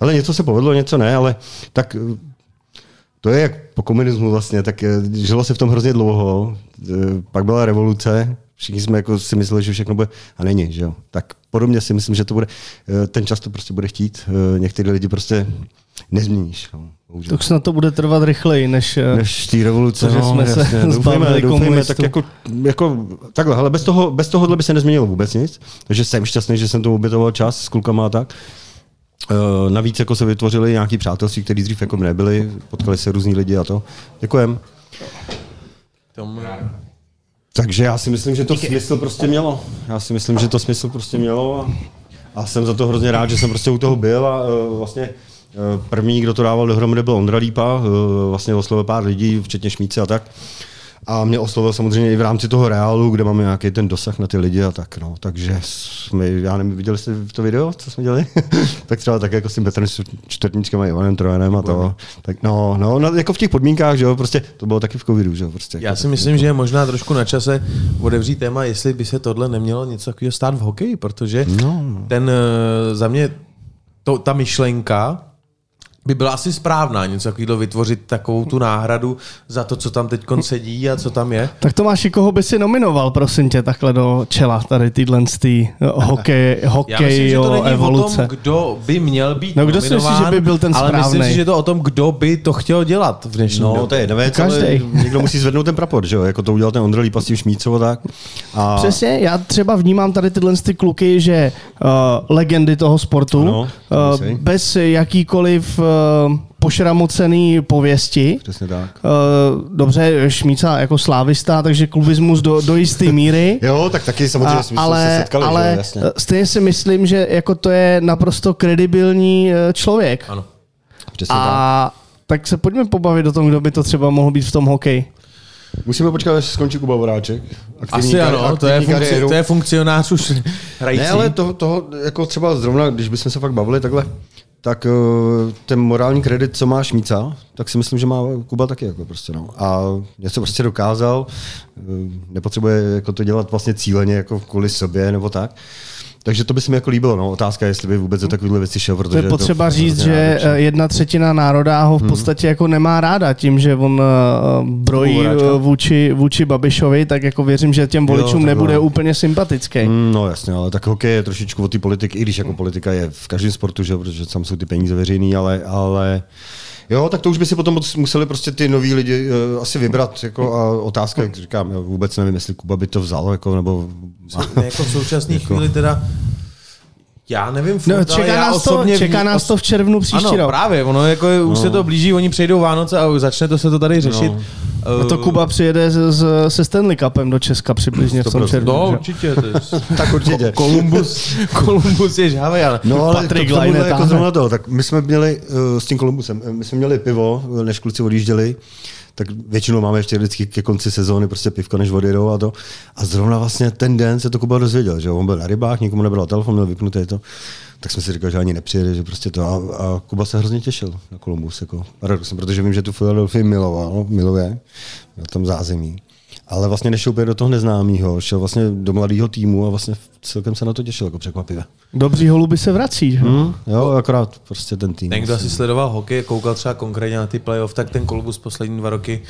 Ale něco se povedlo, něco ne, ale tak... To je jak po komunismu vlastně, tak žilo se v tom hrozně dlouho, pak byla revoluce, všichni jsme jako si mysleli, že všechno bude, a není, že jo. Tak podobně si myslím, že to bude, ten čas to prostě bude chtít, některé lidi prostě nezměníš. Tak snad to bude trvat rychleji, než, než té revoluce, to, že jsme no, se jasně, zbavili komunistů. Tak jako, jako, takhle, ale bez, toho, bez tohohle by se nezměnilo vůbec nic, takže jsem šťastný, že jsem tomu obětoval čas s klukama a tak. Uh, navíc jako se vytvořili nějaký přátelství, který dřív jako nebyli, potkali se různí lidi a to. Děkujem. Tomu... Takže já si myslím, že to Díky. smysl prostě mělo. Já si myslím, že to smysl prostě mělo a, a jsem za to hrozně rád, že jsem prostě u toho byl a uh, vlastně uh, první, kdo to dával dohromady, byl Ondra Lípa, uh, vlastně oslovil pár lidí, včetně Šmíce a tak. A mě oslovil samozřejmě i v rámci toho reálu, kde máme nějaký ten dosah na ty lidi a tak, no. Takže jsme, já nevím, viděli jste to video, co jsme dělali? Tak třeba tak jako s tím Petrem Čtvrtničkama, Ivanem Trojanem a to. Tak no, no, no, jako v těch podmínkách, že jo, prostě to bylo taky v covidu, že jo, prostě. Já jako si myslím, to... že je možná trošku na čase otevřít téma, jestli by se tohle nemělo něco takového stát v hokeji, protože no, no. ten, za mě, to, ta myšlenka, by byla asi správná něco takového vytvořit takovou tu náhradu za to, co tam teď sedí a co tam je. Tak Tomáši, koho by si nominoval, prosím tě, takhle do čela tady tyhle tý hokej, hokej, Já myslím, že to není evoluce. O tom, kdo by měl být no, kdo nominován, si myslí, že by byl ten správnej? Ale myslím si, že to o tom, kdo by to chtěl dělat v dnešní době. No, to je jedna věc, ale někdo musí zvednout ten prapor, že jo, jako to udělal ten Ondra Lípa s tím Šmícou a tak. A... Přesně, já třeba vnímám tady tyhle ty kluky, že uh, legendy toho sportu, ano, to uh, bez jakýkoliv uh, pošramocený pověsti. Přesně tak. Dobře, Šmíca jako slávista, takže klubismus do, do jisté míry. Jo, tak taky samozřejmě jsme se setkali. Ale že? Jasně. Stejně si myslím, že jako to je naprosto kredibilní člověk. Ano. Přesně A tak. tak se pojďme pobavit o tom, kdo by to třeba mohl být v tom hokeji. Musíme počkat, až skončí Kuba Voráček. Aktivní Asi kari- ano, to je, funkci- to je funkcionář už hrající. Ne, ale toho, toho jako třeba zrovna, když bychom se fakt bavili takhle, tak ten morální kredit, co má Šmíca, tak si myslím, že má Kuba taky. Jako prostě, no. A něco prostě dokázal, nepotřebuje jako to dělat vlastně cíleně jako kvůli sobě nebo tak. Takže to by se mi jako líbilo. No. Otázka, jestli by vůbec do takovýhle věci šel. Protože to je potřeba to, říct, že jedna třetina národa ho v podstatě jako nemá ráda tím, že on brojí vůči, vůči Babišovi, tak jako věřím, že těm voličům jo, nebude no. úplně sympatický. No jasně, ale tak hokej je trošičku o té politiky, i když jako politika je v každém sportu, že, protože tam jsou ty peníze veřejný, ale... ale... Jo, tak to už by si potom museli prostě ty noví lidi uh, asi vybrat. Jako, a otázka, jak říkám, já vůbec nevím, jestli Kuba by to vzal. Jako, nebo... jako v současné jako... chvíli teda... Já nevím, furt, no, čeká, nás to, čeká nás to v červnu příští ano, rok. Právě, ono jako no. už se to blíží, oni přejdou Vánoce a začne to se to tady řešit. No. A to Kuba přijede se Stanley Cupem do Česka přibližně v tom červnu. No, určitě. Tak určitě. Kolumbus, Kolumbus je žávej, ale no, ale Patrik Laine jako zrovna toho. Tak my jsme měli uh, s tím Kolumbusem, my jsme měli pivo, než kluci odjížděli, tak většinou máme ještě vždycky ke konci sezóny prostě pivka, než odjedou a to. A zrovna vlastně ten den se to Kuba dozvěděl, že on byl na rybách, nikomu nebral telefon, měl vypnutý to. Tak jsme si říkali, že ani nepřijede, že prostě to. A, a Kuba se hrozně těšil na Kolumbus, jako paradoxně, protože vím, že tu Philadelphia miloval, miluje, měl tam zázemí. Ale vlastně nešel úplně do toho neznámého, šel vlastně do mladého týmu a vlastně celkem se na to těšil, jako překvapivě. Dobří holuby se vrací. Hmm, jo, akorát prostě ten tým. Někdo asi sledoval hokej, koukal třeba konkrétně na ty playoff, tak ten Kolumbus poslední dva roky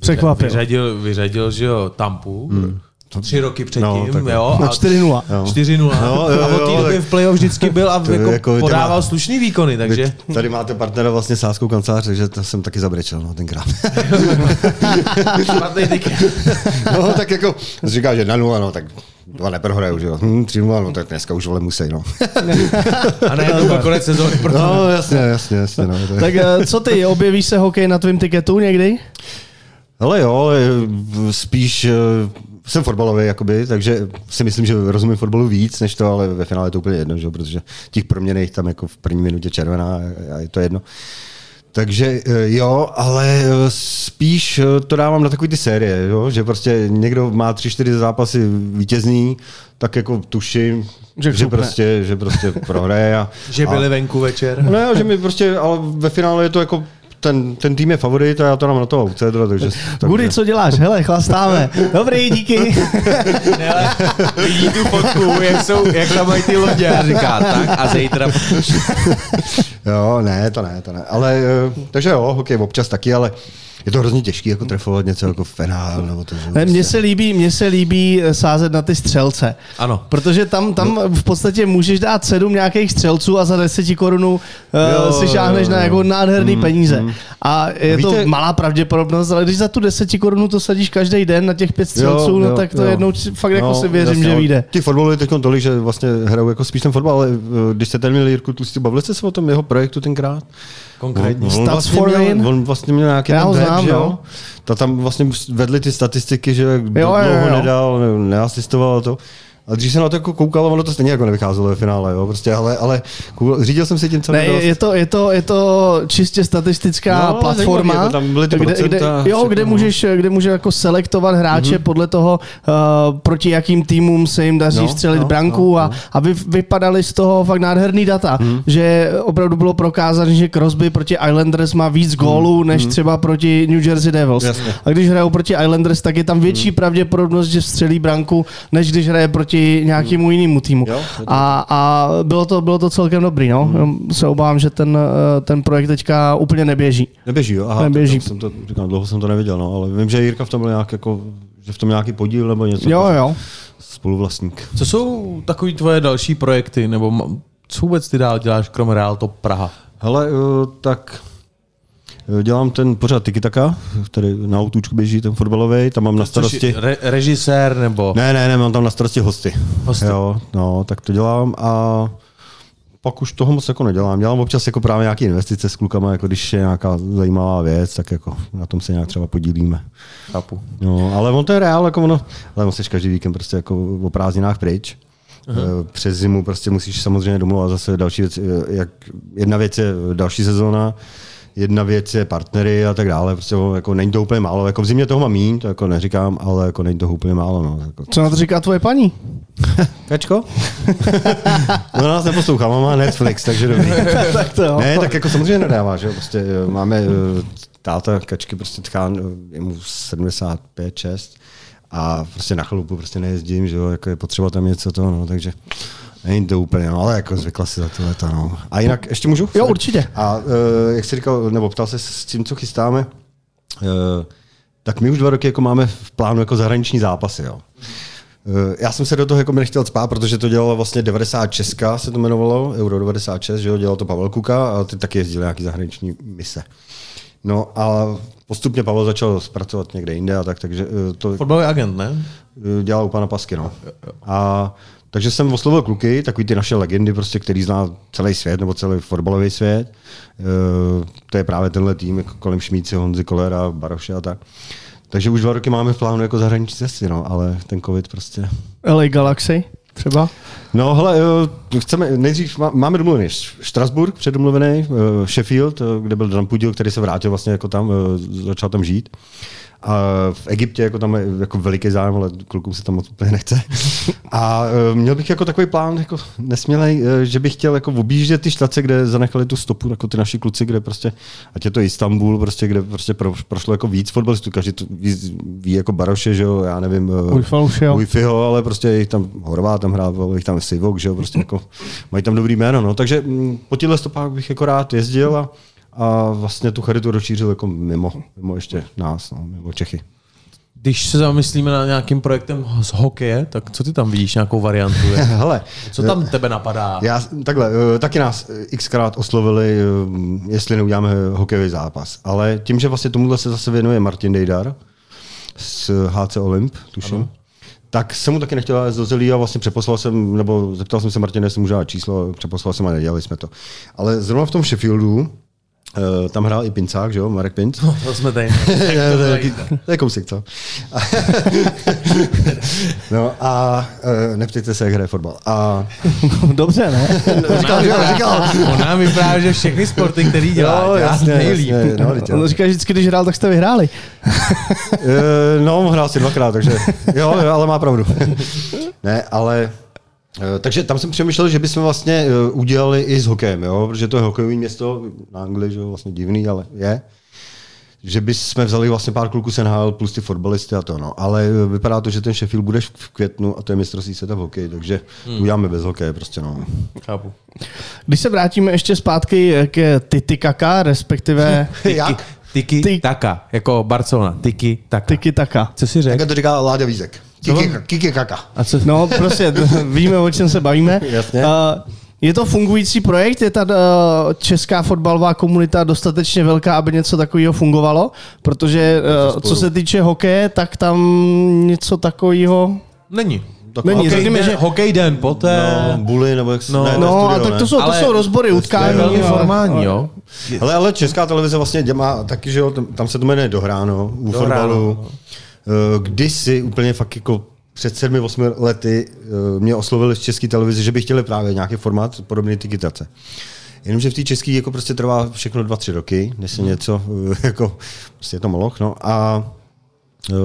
překvapil. Vyřadil, vyřadil že jo, Tampu. Hmm. Tři roky předtím, no, tak, jo. A čtyři nula. čtyři nula. No, jo, jo, a od té doby v playoff vždycky byl a jako jako podával má, slušný výkony, takže... Tady máte partnera vlastně sáskou kancelář, takže jsem taky zabrečel, no, tenkrát. No, tak jako, říká, že na nula, no, tak dva neprohraju, že jo. Hm, tři nula, no, tak dneska už vole musí, no. A ne, to byl konec sezóny. No, jasně, jasně, jasně, no. Tak, tak co ty, objevíš se hokej na tvým tiketu někdy? Hele jo, spíš... Jsem fotbalový, jakoby, takže si myslím, že rozumím fotbalu víc než to, ale ve finále je to úplně jedno, že? Protože těch proměných tam jako v první minutě červená a je to jedno. Takže jo, ale spíš to dávám na takový ty série, jo? Že prostě někdo má tři, čtyři zápasy vítězný, tak jako tuším, že, že prostě, že prostě prohraje. A, že byli a... venku večer. No jo, že mi prostě, ale ve finále je to jako ten, ten tým je favorit a já to nám na toho Outsider, takže... Gudy, co děláš? Hele, chlastáme. Dobrý, díky. Hele, vidí tu fotku, jak, jsou, jak tam mají ty lodě a říká tak a zítra... Jo, ne, to ne, to ne. Ale, takže jo, hokej občas taky, ale... Je to hrozně těžký jako trefovat něco jako fenál nebo to. Ne, mně se líbí, mně se líbí sázet na ty střelce. Ano. Protože tam tam v podstatě můžeš dát sedm nějakých střelců a za deseti korunů uh, si šáhneš jo, jo. na jako nádherný mm, peníze. Mm. A je Víte, to malá pravděpodobnost, ale když za tu deseti korunu to sadíš každý den na těch pět střelců, jo, jo, no tak to jo. jednou fakt jako no, si věřím, jasně, že vyjde. Ty fotbaly teď tolik, že vlastně hrajou jako spíš ten fotbal, ale když jste tady měli Jirku Tlustý, bavili jste se o tom jeho projektu tenkrát? Konkrétně. On, on, vlastně měl, on vlastně měl nějaký Mám, jo? Ta tam vlastně vedly ty statistiky, že jo, dlouho jo, jo. nedal, neasistoval to. A když jsem na to jako koukal, ono to stejně jako nevycházelo ve finále, jo, prostě, ale, ale koukal, řídil jsem si tím, co ne, je to, je to, je to čistě statistická no, platforma, je to, tam byly ty kde, kde, jo, kde můžeš, kde můžeš jako selektovat hráče mm-hmm. podle toho, uh, proti jakým týmům se jim daří no, vstřelit no, branku no, a, no. a vy, vypadaly z toho fakt nádherný data, mm. že opravdu bylo prokázáno, že Crosby proti Islanders má víc gólů, mm. než mm. třeba proti New Jersey Devils. Jasně. A když hrajou proti Islanders, tak je tam větší mm. pravděpodobnost, že vstřelí branku, než když hraje proti nějakému jinému týmu. Jo, a, a bylo, to, bylo to celkem dobrý. No? Hmm. Se obávám, že ten, ten projekt teďka úplně neběží. Neběží, jo? Aha, neběží. Jsem to, říkám, dlouho jsem to neviděl, no, ale vím, že Jirka v tom byl nějak jako, že v tom nějaký podíl nebo něco. Jo, jo. Spoluvlastník. Co jsou takový tvoje další projekty, nebo co vůbec ty dál děláš, krom Real Top Praha? Hele, tak... Dělám ten pořád Tikitaka, který na autůčku běží, ten fotbalový, tam mám na starosti... Re- režisér nebo... Ne, ne, ne, mám tam na starosti hosty. Hosty. Jo, no, tak to dělám a pak už toho moc jako nedělám. Dělám občas jako právě nějaké investice s klukama, jako když je nějaká zajímavá věc, tak jako na tom se nějak třeba podílíme. Chápu. No, ale on to je reál, jako ono... Ale musíš každý víkend prostě jako o prázdninách pryč. Aha. Přes zimu prostě musíš samozřejmě domluvat zase další věc, jak jedna věc je další sezóna, jedna věc je partnery a tak dále, prostě jako není to úplně málo, jako v zimě toho mám míň, to jako neříkám, ale jako není to úplně málo. No. Jako... Co na to říká tvoje paní? Kačko? No nás neposlouchá, má Netflix, takže dobrý. Tak to, ne, tak jako samozřejmě nedává, že prostě máme táta Kačky, prostě tchán, je mu sedmdesát pět šest a prostě na chalupu prostě nejezdím, že jo, jako je potřeba tam něco toho, no, takže... Není to úplně, no, ale jako zvykla si za to leta, no. A jinak, ještě můžu? Jo, určitě. A e, jak jsi říkal, nebo ptal se s tím, co chystáme, e, tak my už dva roky jako máme v plánu jako zahraniční zápasy, jo. E, já jsem se do toho jako nechtěl spát, protože to dělalo vlastně devadesát šest, se to jmenovalo, Euro devadesát šest, že jo, dělal to Pavel Kuka a ty taky jezdili nějaký zahraniční mise. No a postupně Pavel začal pracovat někde jinde a tak, takže to... Fotbalový agent, ne? Dělal u pana Pasky, no. A... Takže jsem oslovil kluky, takový ty naše legendy, prostě, který zná celý svět nebo celý fotbalový svět. E, to je právě tenhle tým, jako kolem Šmíci, Honzy Kolera, Baroše a tak. Takže už dva roky máme v plánu jako zahraniční cesty, no, ale ten covid prostě. el ej Galaxy třeba? No hele, chceme, nejdřív máme domluvený Štrasburg, předomluvený, Sheffield, kde byl Dan Pudil, který se vrátil vlastně jako tam, začal tam žít. A v Egyptě jako tam je jako veliký zájem, ale klukům se tam úplně nechce. A měl bych jako takový plán jako nesmělej, že bych chtěl jako objíždět ty štace, kde zanechali tu stopu jako ty naši kluci, kde prostě ať je to Istanbul, prostě kde prostě pro, prošlo jako víc fotbalistů, každý to ví, ví jako Baroše, že jo, já nevím, Ujfiho, ale prostě jich tam Horvát tam hrával, jich tam Sivok, že jo, prostě jako mají tam dobrý jméno, no, takže po těchto stopách bych jako rád jezdil a a vlastně tu charitu rozšířil jako mimo, mimo ještě nás, no, mimo Čechy. Když se zamyslíme na nějakým projektem z hokeje, tak co ty tam vidíš, nějakou variantu? Hele, co tam tebe napadá? Já, takhle, taky nás xkrát oslovili, jestli neuděláme hokejový zápas, ale tím, že vlastně tomuhle se zase věnuje Martin Dejdar z há cé Olymp, tuším, ano. Tak jsem mu taky nechtěl jít do Zelí a vlastně přeposlal jsem, nebo zeptal jsem se Martina, jestli můžu dát číslo, přeposlal jsem a nedělali jsme to. Ale zrovna v tom Sheffieldu Uh, tam hrál i Pincák, že jo, Marek Pinc. No, to jsme tady. To je kousek, co? No a uh, neptejte se, jak hraje fotbal. A... Dobře, ne? Říkal, říkal, říkal. Ona mi právě, že všechny sporty, které dělá, no, jasně, nejlíp. Jasně, no, on říká, že vždycky, když hrál, tak jste vyhráli. uh, no, hrál si dvakrát, takže jo, jo, ale má pravdu. Ne, ale... Takže tam jsem přemýšlel, že bychom vlastně udělali i s hokejem, jo? Protože to je hokejové město, na Anglii, že jo, vlastně divný, ale je. Že bychom vzali vlastně pár kluků z N H L plus ty fotbalisty a to, no. Ale vypadá to, že ten Sheffield bude v květnu a to je mistrovství světa v hokeji, takže hmm. uděláme bez hokeje prostě, no. Chápu. Když se vrátíme ještě zpátky k Titikaka, respektive... Jak? Tiki Ty... taka, jako Barcelona. Tiki taka. Tiki taka. Co si řekl? Tak to říká Láďa Vízek. Kiki, kiki kaka. A co? No, prostě víme, o čem se bavíme. Jasně. Uh, je to fungující projekt? Je ta uh, česká fotbalová komunita dostatečně velká, aby něco takového fungovalo? Protože uh, co se týče hokeje, tak tam něco takového... Není. Není, řekněme, že hokej den poté, no, bully nebo jak se no, ne, no studio, a tak to jsou, to jsou rozbory, utkání, velmi formální, jo. Ale, ale česká televize vlastně má taky, že jo, tam se to jmenuje Dohráno, u fotbalu. Kdysi úplně fakt jako před sedmi, osmi lety mě oslovili z české televize, že by chtěli právě nějaký formát podobný tikitace. Jenomže v té české jako prostě trvá všechno dva, tři roky, než se hmm. něco, jako prostě je to moloch, no a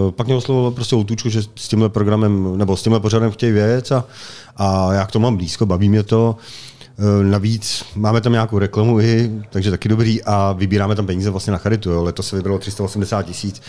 pak mě oslovilo prostě Outučku, že s tímhle programem, nebo s tímhle pořadem chtějí věc a, a já k tomu mám blízko, baví mě to. Navíc máme tam nějakou reklamu i, takže taky dobrý a vybíráme tam peníze vlastně na charitu. Jo. Letos se vybralo tři sta osmdesát tisíc.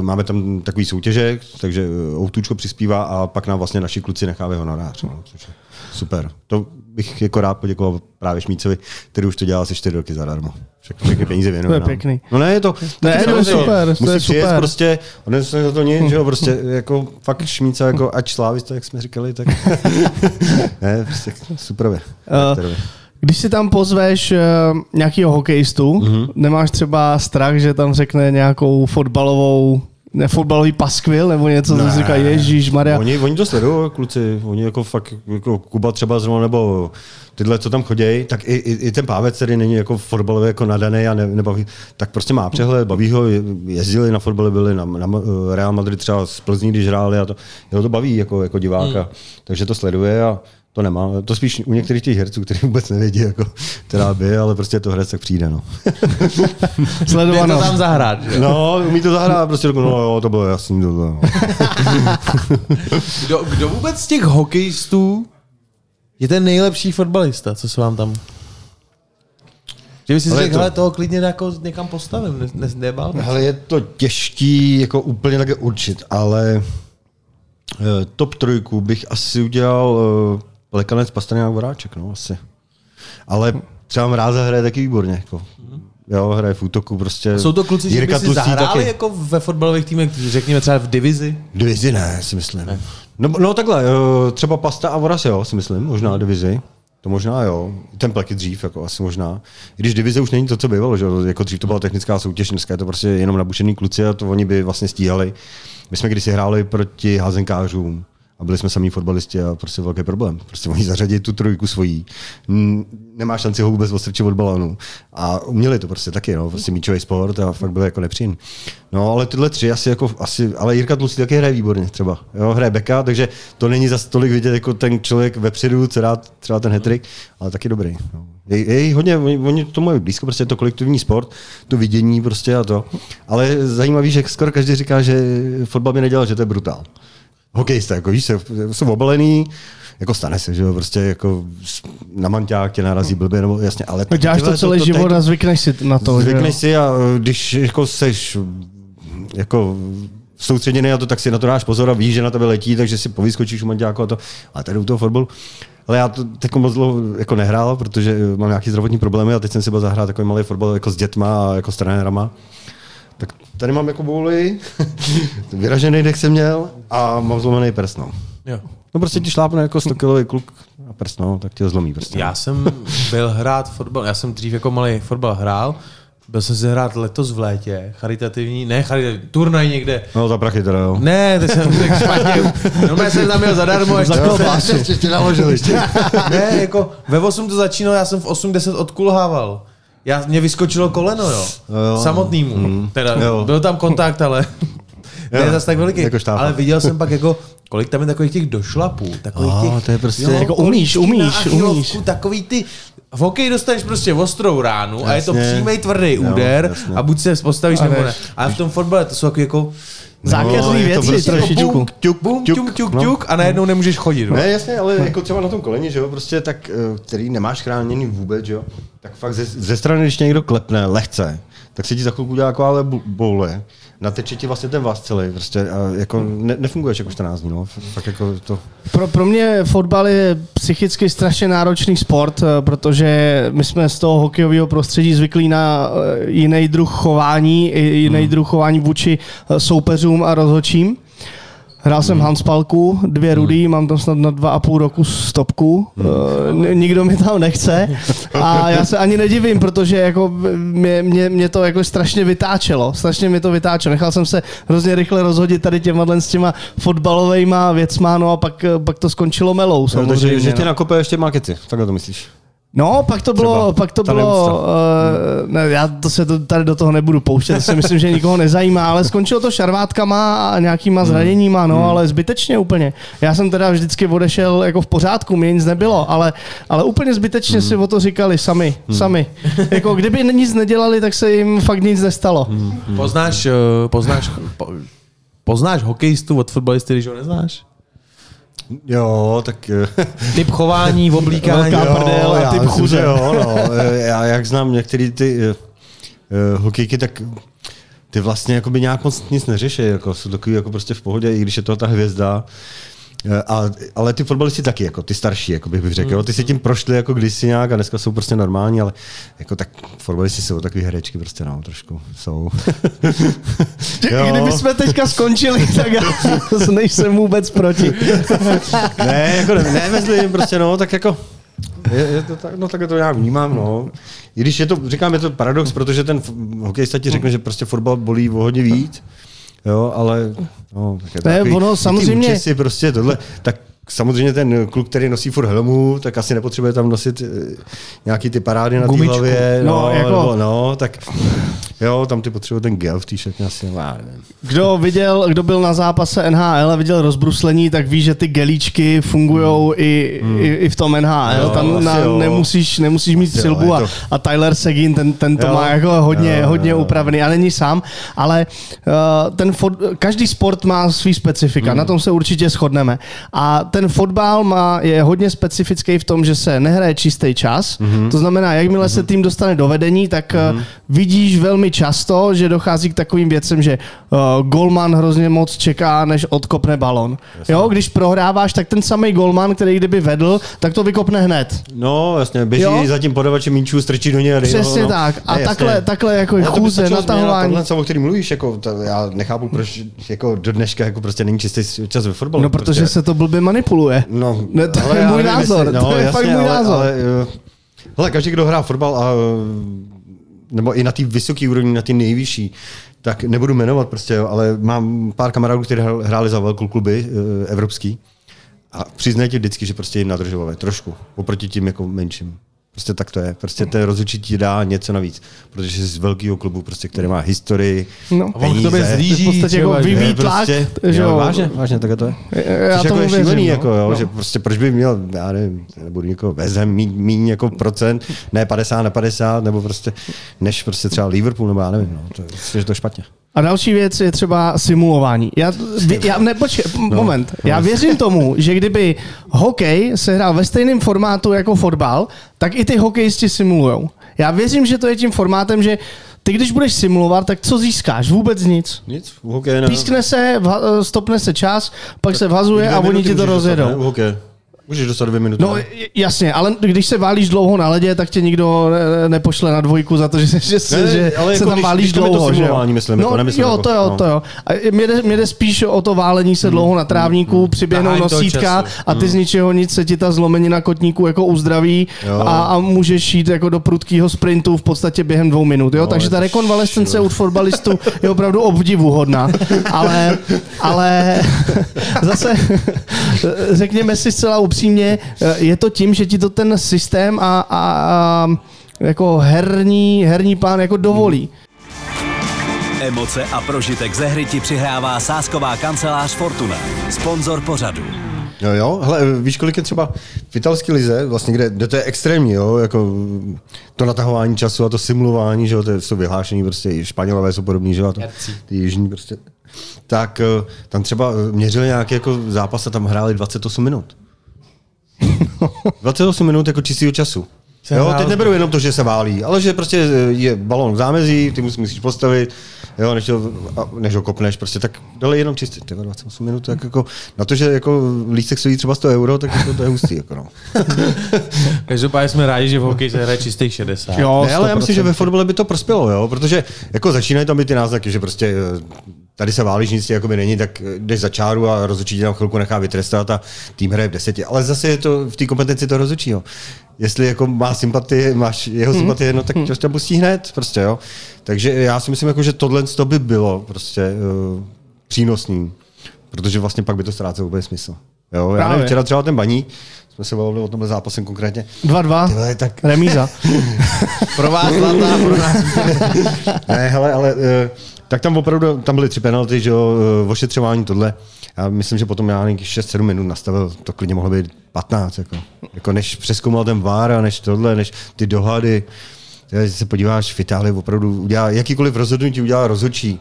Máme tam takový soutěžek, takže Outučko přispívá a pak nám vlastně naši kluci nechávají honorář. No, což je super. To bych jako rád poděkoval právě Šmícovi, který už to dělal asi čtyři roky zadarmo. Všechny peníze věnujeme. To je pěkný. No ne, je to, ne, to, to je super. Musí to je přijet super. Prostě, on je za to nic, že jo, prostě jako fakt Šmíca, jako ač slávista, jak jsme říkali, tak ne, prostě super. Uh, když si tam pozveš uh, nějakýho hokejistu, mm-hmm. nemáš třeba strach, že tam řekne nějakou fotbalovou nefotbalový paskvil nebo něco, co ne, si říká, ježíšmarja. Oni, oni to sledují, kluci. Oni jako fakt, jako Kuba třeba zrovna, nebo tyhle, co tam chodějí, tak i, i, i ten Pávec, který není jako fotbalově jako nadaný a ne, nebaví, tak prostě má přehled, baví ho, jezdili na fotbale, byli na, na Real Madrid třeba z Plzní, když hráli a to, jeho to baví jako, jako diváka. Hmm. Takže to sleduje a to nemá. To spíš u některých těch herců, kteří vůbec nevědí, jako, která by, ale prostě to herec tak přijde. No. Sledovaná. Umí to tam zahrát. Že? No, umí to zahrát, prostě řeknu, no jo, to bylo jasný. To bylo. kdo, kdo vůbec z těch hokejistů je ten nejlepší fotbalista, co se vám tam... Že by si řekl, hele, to... toho klidně jako někam postavím, ne, ne, nebál. Hele, je to těžký, jako úplně také určit, ale... Top trojku bych asi udělal Lekanec, Pastrňák, Voráček, no asi. Ale třeba Mráza hraje taky výborně, jako. Jo, hraje v útoku prostě. A jsou to kluci, Jirka Tlustý taky. By si zahráli jako ve fotbalových týmech, řekněme třeba v divizi? Divizi ne, si myslím. Ne. No, no takhle, třeba Pasta a Voras, jo, si myslím, možná divizi. To možná jo, ten plek dřív, jako asi možná. I když divize už není to, co bývalo, že jako dřív to byla technická soutěž, dneska je to prostě jenom nabušený kluci a to oni by vlastně stíhali. My jsme kdysi hráli proti házenkářům a byli jsme samí fotbalisti a prostě velký problém. Prostě oni zařadili tu trojku svojí. Nemá šanci ho vůbec odstrčit od balonu. A uměli to prostě taky, no, prostě míčový sport a fakt byl jako nepříjemný. No, ale tyhle tři asi jako asi, ale Jirka Tlustý taky hraje výborně třeba. Jo, hraje beka, takže to není za tolik vidět jako ten člověk vepředu, co dá třeba ten hat-trick, ale taky dobrý. No. Jej, jej, hodně, oni tomu je blízko, prostě je to kolektivní sport, to vidění prostě a to. Ale zajímavý, že skoro každý říká, že fotbal by nedělal, že to je brutál. Hokejista, jako víš, jsou obalený, jako stane se, že jo, prostě jako na manťák tě narazí blbě, nebo jasně, ale... No děláš to celý to, to život teď, a zvykneš si na to, Zvykneš jo? si a když jako seš jako soustředěný na to, tak si na to dáš pozor a víš, že na tebe letí, takže si povyskočíš u manťáku a to, a tady u toho fotbalu. Ale já to teď moc dlouho jako nehrál, protože mám nějaké zdravotní problémy a teď jsem si byl zahrát takový malý fotbal jako s dětma a jako s trenérama. Tak tady mám jako bouli, vyražený dech jsem měl a mám zlomený prst. No, no prostě ti šlápne jako stokilový kluk a prst, no, tak ti ho zlomí prostě. Já jsem byl hrát fotbal, já jsem dřív jako malý fotbal hrál, byl jsem si hrát letos v létě, charitativní, ne charitativní, turnaj někde. No za prachy teda, jo. Ne, to jsem tak špatně. No, já jsem tam měl zadarmo, až takhle pásu. Ještě tě naložili. Ne, jako ve osm to začínalo, já jsem v osm deset odkulhával. Já, mě vyskočilo koleno, jo. jo. Samotnýmu. Mm. Teda, jo. Byl tam kontakt, ale ne je zase tak veliký. Jako ale viděl jsem pak, jako, kolik tam je takových těch došlapů. Takových oh, těch, to je prostě... Jo, jako umíš, umíš, umíš. Takový ty V hokeji dostaneš prostě ostrou ránu, jasně, a je to přímý tvrdý úder, jo, a buď se postavíš a nebo ne. Ale v tom fotbale to jsou jako, jako zákeřný věci, prostě jako bum, tuk, bum, tuk, tuk, tuk, tuk a najednou nemůžeš chodit. Ne, jasně, ale jako třeba na tom koleni, že jo, prostě tak, který nemáš chráněný vůbec, že jo, tak fakt ze, ze strany, když někdo klepne lehce, tak se ti za chvilku udělá takováhle boule, nateče ti vlastně ten vás celý, prostě jako ne, nefunguješ jako čtrnáct dní, no. Fakt jako to. Pro, pro mě fotbal je psychicky strašně náročný sport, protože my jsme z toho hokejového prostředí zvyklí na jiný druh chování, jiný hmm. druh chování vůči soupeřům a rozhodčím. Hrál jsem handspalku, dvě rudy, mám tam snad na dva a půl roku stopku, e, nikdo mi tam nechce a já se ani nedivím, protože jako mě, mě, mě to jako strašně vytáčelo, strašně mě to vytáčelo, nechal jsem se hrozně rychle rozhodit tady těma s těma fotbalovejma věcma, no a pak, pak to skončilo melou samozřejmě. Takže že tě nakope ještě markety, takhle to myslíš? No, pak to bylo, pak to bylo uh, ne, já to se to, tady do toho nebudu pouštět, to si myslím, že nikoho nezajímá, ale skončilo to šarvátkama a nějakýma zraněníma, no, ale zbytečně úplně. Já jsem teda vždycky odešel jako v pořádku, mě nic nebylo, ale, ale úplně zbytečně hmm. si o to říkali sami, hmm. sami. Jako kdyby nic nedělali, tak se jim fakt nic nestalo. Hmm. Poznáš, poznáš, poznáš hokejistu od fotbalisty, když ho neznáš? Jo, tak... Typ chování, oblíkání, velká prdel a typ chůře. Jo, no. Já jak znám některé ty uh, hokejky, tak ty vlastně jakoby nějak moc nic neřeší, jako, jsou takový jako prostě v pohodě, i když je to ta hvězda. A, ale ty fotbalisti taky, jako, ty starší, jako bych řekl. Mm. Ty si tím prošli jako kdysi nějak a dneska jsou prostě normální, ale jako tak fotbalisti jsou takový herečky prostě, no, trošku jsou. Kdyby jsme teďka skončili, tak já nejsem vůbec proti. Ne, jako nemyslím prostě, no, tak jako je, je to tak, no, tak to já vnímám, no. I když je to, říkám, je to paradox, protože ten hokejista ti řekne, že prostě fotbal bolí o hodně víc. Jo, ale no, tak ne, takový, ono, samozřejmě... ty účesy prostě tohle, tak samozřejmě ten kluk, který nosí furt helmu, tak asi nepotřebuje tam nosit nějaký ty parády na té hlavě, no, no, jako... nebo, no, tak jo, tam ty potřebuje ten gel v té šatně asi. Kdo viděl, kdo byl na zápase N H L a viděl rozbruslení, tak ví, že ty gelíčky fungujou mm. i, mm. i, i v tom N H L, jo, tam na, nemusíš, nemusíš mít silbu jo, a, to... a Tyler Seguin, ten, ten to jo, má jako hodně, jo, hodně jo, upravený a není sám, ale uh, ten fot, každý sport má svý specifika, mm. na tom se určitě shodneme a ten fotbal má, je hodně specifický v tom, že se nehraje čistý čas, mm-hmm. to znamená, jakmile mm-hmm. se tým dostane do vedení, tak mm-hmm. vidíš velmi často, že dochází k takovým věcem, že uh, golman hrozně moc čeká, než odkopne balon. Jasně. Jo, když prohráváš, tak ten samý golman, který kdyby vedl, tak to vykopne hned. No, jasně, běží jo? za tím podavačem míčů, strčí do něj. Přesně no, tak. A ne, takhle, takhle jako no, chůze, natahování. Na tohle, o kterém mluvíš, jako, to, já nechápu, proč jako do dneška jako prostě není čistý čas ve fotbalu. No, protože prostě... se to blbě manipuluje. No, ne, to, ale je můj názor, myslím, no, to je jasně, fakt můj ale, názor. Ale, ale, hele, každý, kdo hrá fotbal a nebo i na té vysoké úrovni, na té nejvyšší, tak nebudu jmenovat prostě, jo, ale mám pár kamarádů, kteří hráli za velkou kluby e, evropský a přiznají ti vždycky, že prostě jim nadržovali trošku, oproti tím jako menším. Prostě tak to je. Prostě ten rozhodčí ti dá něco navíc, protože jsi z velkého klubu, prostě, který má historii, no. peníze. A on k tobě zlíží, v podstatě jako vyvíjí tlak. Vážně, vážně, takhle to je. Já což jako je šílený, no. jako, jo, no. že prostě proč by měl, já nevím, nebudu někoho vezem, míň, míň jako procent, ne padesát na padesát, nebo prostě, než prostě třeba Liverpool, nebo já nevím, no, to, prostě, že to je špatně. A další věc je třeba simulování. Já, já ne, počkej, moment. Já věřím tomu, že kdyby hokej se hrál ve stejném formátu jako fotbal, tak i ty hokejisti simulujou. Já věřím, že to je tím formátem, že ty, když budeš simulovat, tak co získáš? Vůbec nic. Nic? V hokeji ne. Pískne se, vha, stopne se čas, pak tak se vhazuje a oni ti to rozjedou. Můžeš dostat dvě minuty. No jasně, ale když se válíš dlouho na ledě, tak tě nikdo nepošle na dvojku za to, že, že, ne, že ale se jako tam když, válíš když dlouho. To simulování, myslím, no, jako, nemyslím, jo, jako, to jo, no. to jo. Mě jde, mě jde spíš o to válení se dlouho na trávníku, mm, mm, přiběhnou nosítka a ty mm. z ničeho nic se ti ta zlomenina kotníku jako uzdraví a, a můžeš jít jako do prudkého sprintu v podstatě během dvou minut. Jo? No, takže ta rekonvalescence u fotbalistů je opravdu obdivuhodná. Ale, ale zase řekněme si zcela upřímně, je to tím, že ti to ten systém a, a, a jako herní, herní plán jako dovolí. Emoce a prožitek ze hry ti přihrává sázková kancelář Fortuna, sponzor pořadu. Jo, jo. Hele, víš, kolik je třeba v italské lize, vlastně, kde, kde to je extrémní, jo? Jako to natahování času a to simulování, že jo? To je to vyhlášení, prostě i Španělové jsou podobní, že jo? Ty jižní prostě. Tak tam třeba měřili nějaký jako zápas a tam hráli dvacet osm minut. dvacet osm minut jako čistého času. Jo, teď neberu jenom to, že se válí, ale že prostě je balón v zámezí, ty musíš postavit, jo, než, to, než ho kopneš, prostě tak dali jenom čistě, dvacet osm minut, tak jako na to, že jako lístek stojí třeba sto euro, tak jako to je hustý, jako no. Každopádně jsme rádi, že v hokeji se hraje čistých šedesát. Jo, ne, ale já myslím, že ve fotbale by to prospělo, jo, protože jako začínají tam být ty náznaky, že prostě tady se válíš, nic jakoby není, tak jdeš za čáru a rozhodčí tě tam chvilku nechá vytrestat a tým hraje v deseti. Ale zase je to v té kompetenci to rozhodčího. Jestli jako má sympatie, máš jeho sympatie, no tak to tam pustí hned, prostě jo. Takže já si myslím, jako, že tohle to by bylo prostě uh, přínosný, protože vlastně pak by to ztrácelo vůbec smysl. Jo, já nevím, včera třeba ten Baník, jsme se bavili o tomhle zápasem konkrétně. dva dva, tak... remíza. Pro vás zlatá, pro nás. Ne, hele, ale... Uh, tak tam opravdu tam byly tři penalty, že jo, ošetřování tohle. Já myslím, že potom já nějakých šest sedm minut nastavil, to klidně mohlo být patnáct. Jako, jako než přeskoumal ten VAR a než tohle, než ty dohady. Když se podíváš v Itálii, opravdu udělá, jakýkoliv rozhodnutí udělá rozhodčí,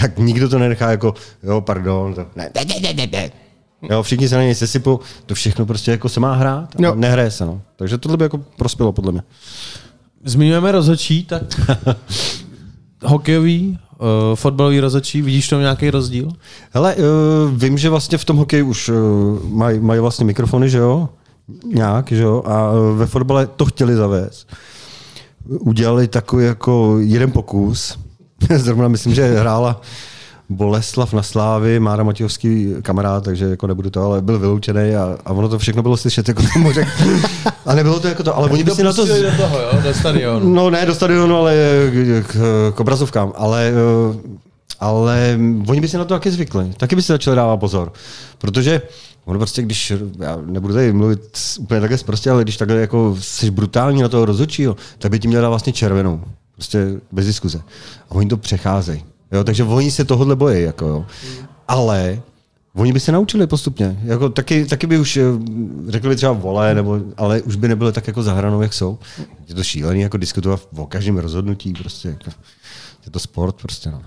tak nikdo to nenechá jako, jo, pardon, to, ne, ne, ne, ne, ne. Jo, všichni se na něj sesypou, to všechno prostě jako se má hrát a nehraje se. No. Takže tohle by jako prospělo, podle mě. Zmiňujeme rozhodčí, tak hokejový, Uh, fotbalový rozhodčí, vidíš tam nějaký rozdíl? Hele, uh, vím, že vlastně v tom hokeji už uh, mají maj vlastně mikrofony, že jo? Nějak, že jo? A uh, ve fotbale to chtěli zavést. Udělali takový jako jeden pokus. Zrovna myslím, že hrála Boleslav na Slávy, Mára Matějovský kamarád, takže jako nebudu to, ale byl vyloučený a, a ono to všechno bylo slyšet jako ten mořek. A nebylo to jako to, ale oni by si na to... Z... do toho, jo? Do stadionu. No ne, do stadionu, ale k, k obrazovkám, ale, ale oni by si na to taky zvykli. Taky by si začali dávat pozor, protože ono prostě, když, já nebudu tady mluvit úplně takhle sprostě, ale když takhle jako jsi brutální na toho rozhodčího, tak by ti měl dát vlastně červenou, prostě bez diskuze. A oni to přecházejí. Jo, takže oni se tohodle bojí, jako jo. Ale oni by se naučili postupně. Jako, taky, taky by už řekli by třeba vole, nebo, ale už by nebylo tak jako zahranou, jak jsou. Je to šílený, jako diskutovat o každém rozhodnutí. Prostě, jako, je to sport prostě. No.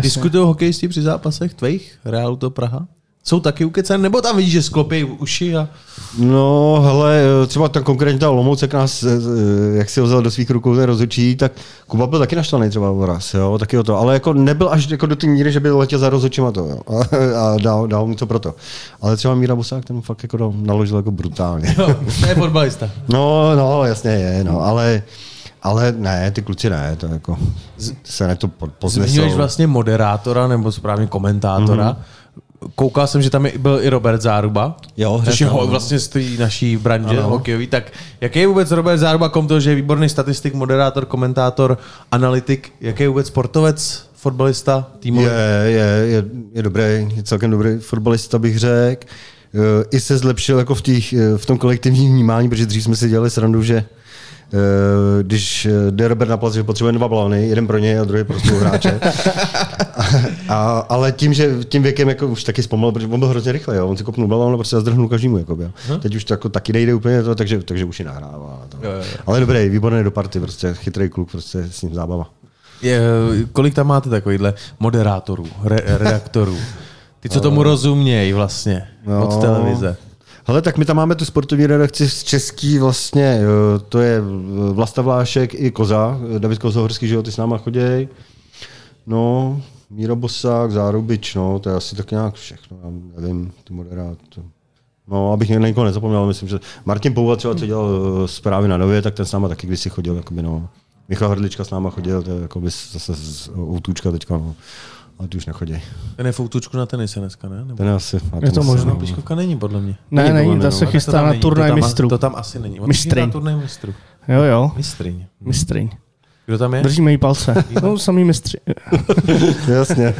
Diskutují hokejisti při zápasech tvých Realu TOP Praha? Jsou taky ukecen, nebo tam vidíš, že sklopějí uši? A... No, hele, třeba tam konkrétně ta Olomouc, jak nás, jak si ho vzal do svých rukou ten rozhodčí, tak Kuba byl taky naštvaný třeba voraz, jo, taky o to, ale jako nebyl až jako do té míry, že by letěl za rozhodčima to, jo, a dal, dal mu to proto. Ale třeba Míra Bosák, ten fakt jako naložil jako brutálně. Jo, je fotbalista. No, no, jasně je, no, ale... Ale ne, ty kluci ne, to jako se ne to poznesou. Zmiňuješ vlastně moderátora nebo správně komentátora. Mm-hmm. Koukal jsem, že tam je, byl i Robert Záruba, jo, což je ho, vlastně z té naší branže hokejový. Tak jaký je vůbec Robert Záruba, kom to, že je výborný statistik, moderátor, komentátor, analytik, jaký je vůbec sportovec, fotbalista, týmový? Je, je, je, je dobrý, je celkem dobrý fotbalista, bych řekl. I se zlepšil jako v, těch, v tom kolektivním vnímání, protože dřív jsme si dělali srandu, že když jde Robert na plac, že potřebuje dva balony, jeden pro něj a druhý pro spoluhráče. Ale tím, že tím věkem jako už taky zpomalil, protože on byl hrozně rychle, jo. On si kopnul balón a prostě zdrhnul každému. Jako, jo. Teď už to jako taky nejde úplně, to, takže, takže už je nahrává. To. Jo, jo, jo. Ale dobrý, výborný do party, prostě chytrý kluk, prostě s ním zábava. Je, kolik tam máte takovýhle moderátorů, re, redaktorů? Ty, co tomu rozumějí vlastně no. Od televize? Hele, tak my tam máme tu sportovní redakci z český vlastně, to je Vlasta Vlášek i Koza, David Kozohorský, že jo, ty s náma choděj. No, Míra Bosák, Zárubič, no, to je asi tak nějak všechno, já nevím, ty moderát. No, abych na někoho nezapomněl, myslím, že Martin Pouva třeba, co dělal zprávy na Nově, tak ten s náma taky kdysi chodil, jakoby, no. Michal Hrdlička s náma chodil, to je jakoby zase z Outůčka teďka, no. Ale ty už nechodí. Ten je v Outučku na tenise dneska, ne? Nebo... Ten asi. Je to možná. Píškovka není, podle mě. Ne, není, není, ta se no, chystá na turnaj mistrů. To tam asi není. Mistryň. Na turnaj mistrů. Jo, jo. Mistryň. Mistryň. Kdo tam je? Držíme jí palce. No, samý mistři. Jasně.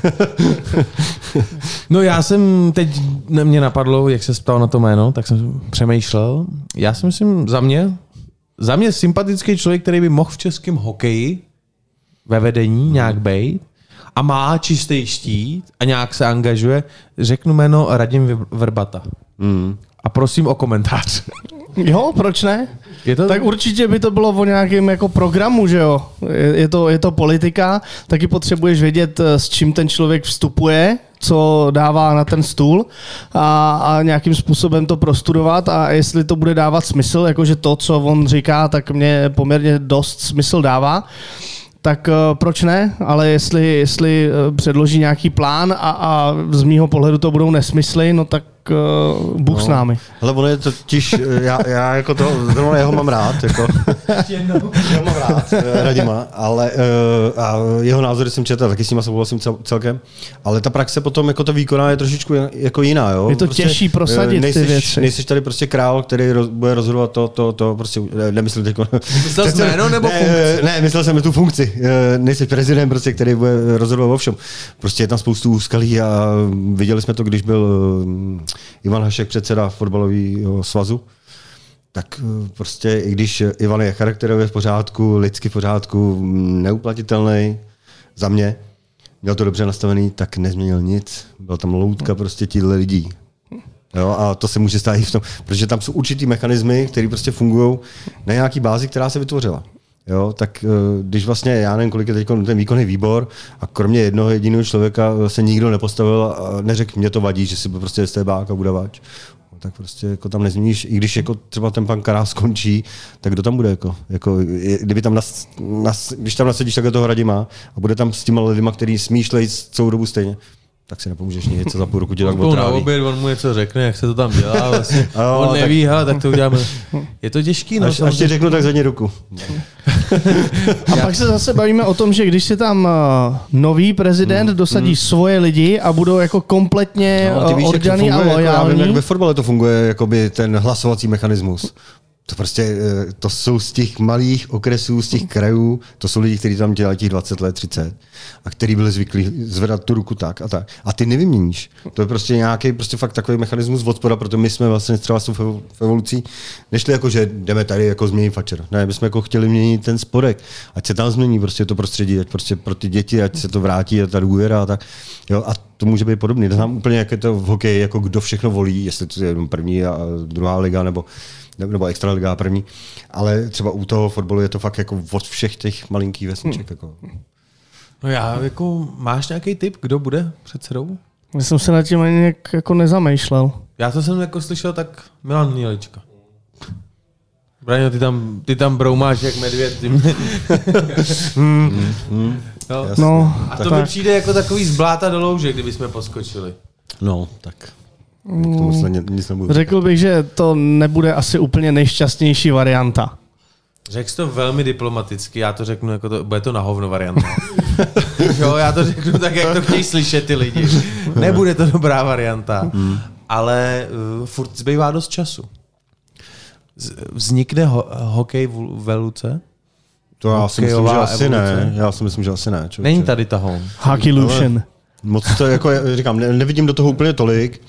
No já jsem teď, mě napadlo, jak se ptal na to jméno, tak jsem přemýšlel. Já si myslím, za mě, za mě sympatický člověk, který by mohl v českém hokeji ve vedení nějak bejt. a má čistý štít a nějak se angažuje, řeknu jméno Radim Vrbata. Mm. A prosím o komentář. Jo, proč ne? Je to... Tak určitě by to bylo o nějakém jako programu, že jo? Je to, je to politika, taky potřebuješ vědět, s čím ten člověk vstupuje, co dává na ten stůl a, a nějakým způsobem to prostudovat a jestli to bude dávat smysl, jakože to, co on říká, tak mě poměrně dost smysl dává, tak proč ne, ale jestli, jestli předloží nějaký plán a, a z mýho pohledu to budou nesmysly, no tak uh, Bůh no. s námi. Hele, ono je totiž, já, já jako to, zrovna jeho mám rád, jako. Ještě jednou. Jeho mám rád, Radima, ale uh, a jeho názory jsem četl, taky s nima souhlasím celkem, ale ta praxe potom jako to výkoná je trošičku jako jiná, jo. Je to prostě těžší prosadit nejseš, ty věci. Nejseš tady prostě král, který roz, bude rozhodovat to, to, to, prostě, nemyslel teď. Myslel jsi jméno nebo funkci? Ne, ne, myslel jsem tu funkci. Nejsi prezident, prostě, který bude rozhodovat o všem. Prostě je tam spoustu úskalí a viděli jsme to, když byl Ivan Hašek, předseda fotbalového svazu. Tak prostě, i když Ivan je charakterově v pořádku, lidsky v pořádku, neuplatitelný za mě, měl to dobře nastavený, tak nezměnil nic. Byla tam loutka prostě těchto lidí. Jo, a to se může stát i v tom, protože tam jsou určitý mechanismy, které prostě fungují na nějaký bázi, která se vytvořila. Jo, tak když vlastně, já nevím, kolik je teď ten výkonný výbor a kromě jednoho jediného člověka se nikdo nepostavil a neřekl, mě to vadí, že si prostě stébák a budavač, tak prostě jako tam nezmíníš, i když jako třeba ten pan Karás skončí, tak kdo tam bude? Jako, jako, kdyby tam nas, nas, když tam nasedíš takhle toho Radima a bude tam s těma lidma, který smýšlejí celou dobu stejně, tak si nepomůžeš nic, co za půl roku tě tak otráví. Na oběd, on mu něco řekne, jak se to tam dělá, vlastně. No, on tak... neví, hele, tak to uděláme. Je to těžký. No, až, až ti řeknu, tak zvedni ruku. A pak se zase bavíme o tom, že když si tam nový prezident dosadí mm. svoje lidi a budou jako kompletně no, oddaný a lojální. Jako, já vím, jak ve fotbale to funguje, jakoby ten hlasovací mechanismus. To prostě, to jsou z těch malých okresů, z těch krajů, to jsou lidi, kteří tam dělají těch dvacet let, třicet a kteří byli zvyklí zvedat tu ruku tak a tak. A ty nevyměníš. To je prostě nějaký prostě fakt takový mechanismus odspoda, protože my jsme vlastně třeba s evolucí nešli jako, že jdeme tady jako změnit fačera. Ne, my jsme jako chtěli měnit ten spodek. Ať se tam změní prostě to prostředí, ať prostě pro ty děti, ať se to vrátí a ta důvěra a tak. Jo, a to může být podobný. Znám úplně, jak je to v hokeji, jako kdo všechno volí, jestli to je první a druhá liga nebo nebo extraliga první, ale třeba u toho fotbalu je to fakt jako od všech těch malinkých vesniček. Jako. No já, jako, máš nějaký tip, kdo bude předsedou? Já jsem se nad tím ani jako nezamýšlel. Já to jsem jako slyšel, tak Milan Lílička. Braňo, ty tam, ty tam broumáš jak medvěd. hmm. Hmm. No. No, a to tak mi přijde jako takový zbláta do louže, kdyby jsme poskočili. No, tak... Řekl bych, že to nebude asi úplně nejšťastnější varianta. Řekl jsi to velmi diplomaticky, já to řeknu, jako to, bude to na hovno varianta. Jo, já to řeknu tak, jak to chtějí slyšet ty lidi. Nebude to dobrá varianta, hmm. ale uh, furt zbývá dost času. Vznikne ho- hokej v- ve Luce? To já si myslím, že asi ne. Já si myslím, že asi ne. Čo, Není čo. tady tahoun. Hockey Lucian. Moc to, jako říkám, ne, nevidím do toho úplně tolik.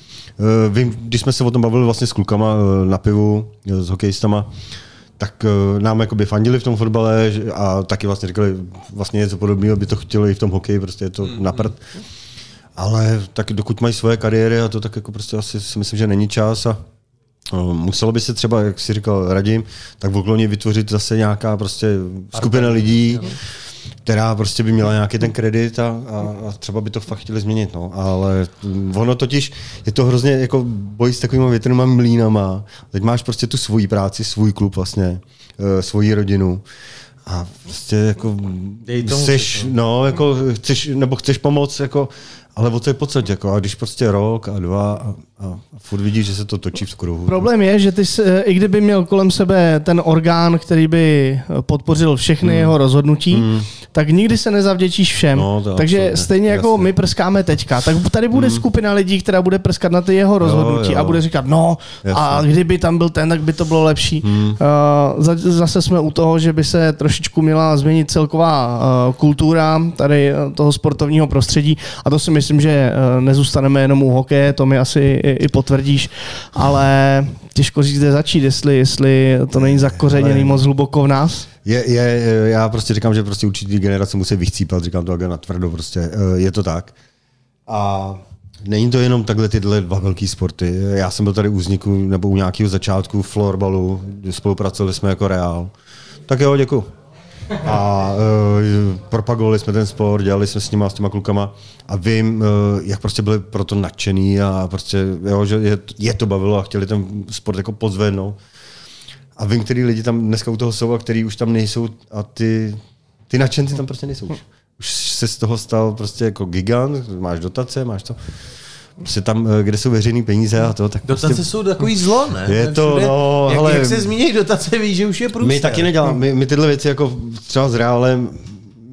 Vím, když jsme se o tom bavili vlastně s klukama na pivu, s hokejistama, tak nám jakoby fandili v tom fotbale a taky vlastně říkali, vlastně něco podobného by to chtělo i v tom hokeji, prostě je to na prd. Ale tak dokud mají svoje kariéry a to tak jako prostě asi si myslím, že není čas a muselo by se třeba, jak si říkal Radim, tak v okolí vytvořit zase nějaká prostě skupina lidí, která prostě by měla nějaký ten kredit a, a třeba by to fakt chtěli změnit, no. Ale ono totiž, je to hrozně jako boj s takovýma větrnýma mlýnama. Teď máš prostě tu svoji práci, svůj klub vlastně, svoji rodinu. A prostě jako chceš, no, jako chceš, nebo chceš pomoct, jako, ale o to je pocit, jako, a když prostě rok a dva a, a furt vidíš, že se to točí v kruhu. Problém je, že ty, i kdyby měl kolem sebe ten orgán, který by podpořil všechny mm. jeho rozhodnutí, mm. tak nikdy se nezavděčíš všem. No, takže absolutně. Stejně jako Jasně. my prskáme teďka, tak tady bude mm. skupina lidí, která bude prskat na ty jeho rozhodnutí jo, jo. a bude říkat, no, Jasně. a kdyby tam byl ten, tak by to bylo lepší. Mm. Zase jsme u toho, že by se trošičku měla změnit celková kultura tady toho sportovního prostředí a to si myslím, že nezůstaneme jenom u hokeje, to mi asi i potvrdíš, ale těžko říct, kde začít, jestli, jestli to není zakořeněný moc hluboko v nás. Je, je, já prostě říkám, že prostě určitý generace musí vychcípat, říkám to na tvrdo, prostě je to tak. A není to jenom takhle tyhle dva velký sporty. Já jsem byl tady u vzniku nebo u nějakého začátku florbalu, spolupracovali jsme jako Real. Tak jo, děkuji. A uh, propagovali jsme ten sport, dělali jsme s nima, s těma klukama a vím, uh, jak prostě byli proto nadšený a prostě, jo, že je, je to bavilo a chtěli ten sport jako pozvednout. A vím, který lidi tam dneska u toho jsou a který už tam nejsou a ty, ty nadšenci tam prostě nejsou. Už, už se z toho stal prostě jako gigant, máš dotace, máš to. Prostě tam, kde jsou veřejné peníze a to, tak dotace prostě jsou takový zlo, ne? Je to, všude, no, jak, ale jak se zmíní dotace, víš, že už je průstřel. My taky neděláme, my, my tyhle věci jako třeba s Reálem,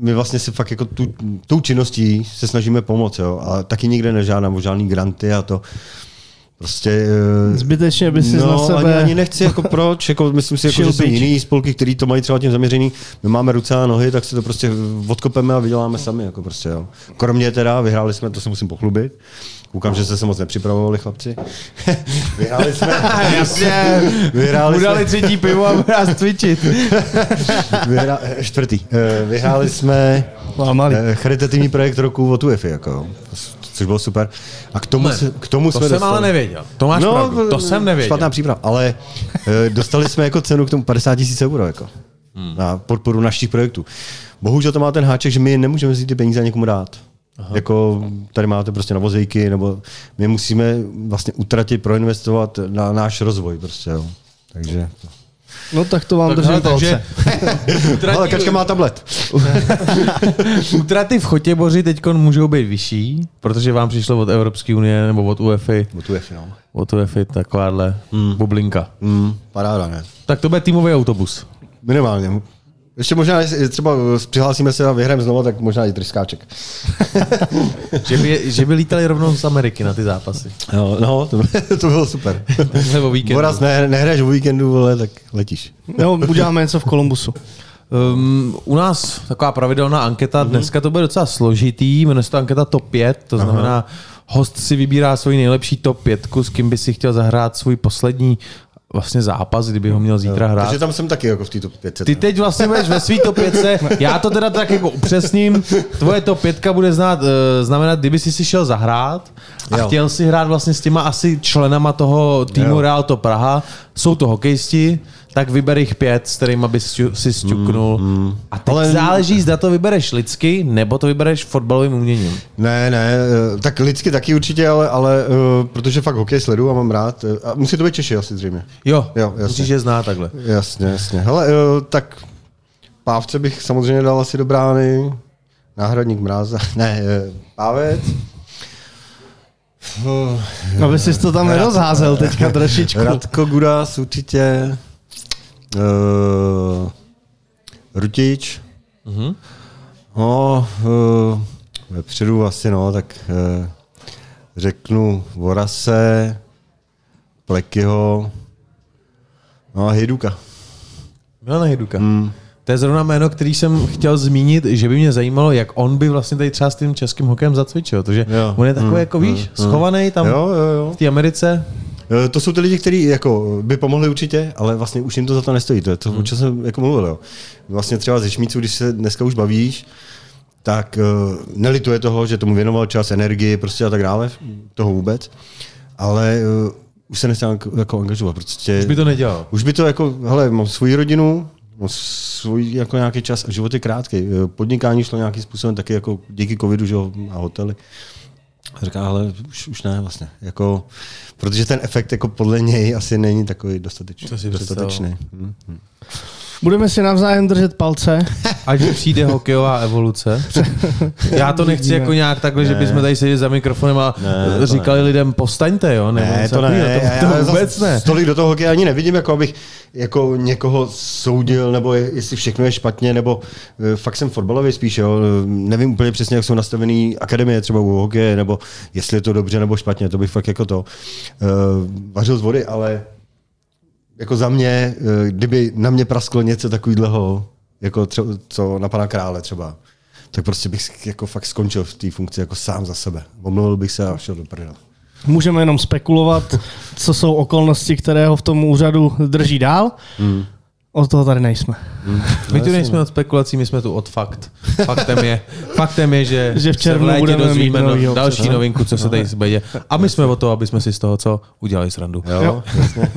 my vlastně se fakt jako tu, tou činností se snažíme pomoct, jo, a taky nikde nežádám o žádný granty a to. Prostě zbytečně by si no, na sebe. Ani, ani nechci, jako proč, jako myslím si, jako, že jsou jiný spolky, který to mají třeba tím zaměřený. My máme ruce a nohy, tak se to prostě odkopeme a vyděláme sami, jako prostě, jo. Kromě teda, vyhráli jsme, to se musím pochlubit. Koukám, že jste se moc nepřipravovali, chlapci. Vyhráli jsme. Jasně. Vyhráli jsme. Udali třetí pivo a budou nás cvičit. Vyhrá... Čtvrtý. Vyhráli jsme charitativní projekt roku od UEFA, jako což bylo super. A k tomu, ne, k tomu to jsme dostali. To jsem ale nevěděl. To máš no, pravdu. To jsem nevěděl. Špatná příprava, ale dostali jsme jako cenu k tomu padesát tisíc euro jako, hmm. na podporu našich projektů. Bohužel to má ten háček, že my nemůžeme vzít ty peníze a někomu dát. Aha. Jako tady máte prostě na vozejky, nebo my musíme vlastně utratit, proinvestovat na náš rozvoj prostě, jo. Takže to. No tak to vám tak držím palce. Ale Kačka má tablet. Útraty v Chotěboři teď můžou být vyšší, protože vám přišlo od Evropské unie nebo od UEFA. Od UEFA, no. Od UEFA, takováhle mm. bublinka. Mm. Paráda, ne? Tak to bude týmový autobus. Minimálně. Ještě možná, třeba přihlásíme se a vyhrajeme znovu, tak možná i tryskáček. že, by, že by lítali rovnou z Ameriky na ty zápasy. No, no to, to bylo super. Nebo víkendu. Boraz, ne, nehraješ o víkendu, ale tak letíš. No, uděláme něco v Kolumbusu. Um, u nás taková pravidelná anketa, mm-hmm. dneska to bude docela složitý, jmenuje se to anketa top pět, to znamená, aha. host si vybírá svoji nejlepší top pět, s kým by si chtěl zahrát svůj poslední vlastně zápas, kdyby ho měl zítra hrát. Takže tam jsem taky jako v té top pět. Ty teď vlastně budeš ve svý top pět. Já to teda tak jako upřesním. Tvoje top pět bude znát, znamenat, kdyby jsi si šel zahrát a jo. chtěl si hrát vlastně s těma asi členama toho týmu Real TOP Praha. Jsou to hokejisti, tak vyber jich pět, s kterýma bys si sťuknul. Mm, mm. A teď ale záleží, zda to vybereš lidsky, nebo to vybereš fotbalovým uměním. Ne, ne, tak lidsky taky určitě, ale, ale protože fakt hokej sleduju a mám rád. A musí to být Češi asi zřejmě. Jo, jo musíš je znát takhle. Jasně, jasně. Hele, tak Pávce bych samozřejmě dal asi do brány. Náhradník Mráza. Ne, Pávec. No by jsi to tam Radko, nerozházel teďka trošičku. Radko Gurás určitě. Uh, Rutič. Uh-huh. No, uh, vepředu asi, no, tak uh, řeknu Vorase, Plekyho, no a Hejduka. Milana Hejduka. Mm. To je zrovna jméno, který jsem chtěl zmínit, že by mě zajímalo, jak on by vlastně tady třeba s tím českým hokejem zacvičil, protože jo. on je takový, mm. jako víš, mm. schovaný tam jo, jo, jo. v té Americe. To jsou ty lidi, kteří jako by pomohli určitě, ale vlastně už jim to za to nestojí. To je to, o čem jsem jako mluvil. Jo. Vlastně třeba ze Šmíců, když se dneska už bavíš, tak uh, nelituje toho, že tomu věnoval čas, energii prostě a tak dále, toho vůbec, ale uh, už se nechtěl jako angažovat. Prostě, už by to nedělal. Už by to jako, hele, mám svou rodinu, mám svůj jako nějaký čas a život je krátký. Podnikání šlo nějakým způsobem taky jako díky covidu, že jo, a hotely. A říká, ale už, už ne vlastně, jako, protože ten efekt jako podle něj asi není takový dostatečný. To si dostatečný. Hmm. Budeme si navzájem držet palce. Až přijde hokejová evoluce. Já to nechci jako nějak takhle, ne. že bychom tady seděli za mikrofonem a ne, říkali ne. lidem, postaňte, jo? Nebo ne, to ne, ne, to, to vůbec ne. Tolik do toho hokeje ani nevidím, jako abych jako někoho soudil, nebo jestli všechno je špatně, nebo fakt jsem fotbalový spíš, jo? Nevím úplně přesně, jak jsou nastavený akademie třeba u hokeje, nebo jestli je to dobře nebo špatně, to bych fakt jako to uh, vařil z vody, ale jako za mě, kdyby na mě prasklo něco takového, jako třeba, co na pana Krále třeba, tak prostě bych jako fakt skončil v té funkci jako sám za sebe. Omluvil bych se a šel do prdele. Můžeme jenom spekulovat, co jsou okolnosti, které ho v tom úřadu drží dál. Hmm. Od toho tady nejsme. Hmm. My tu nejsme od spekulací, my jsme tu od fakt. Faktem je, faktem je že, že v červnu se v létě dozvíme no, další občas, novinku, co no, se tady děje. A my jsme o to, aby jsme si z toho co udělali srandu. Jo, jo. Jasně.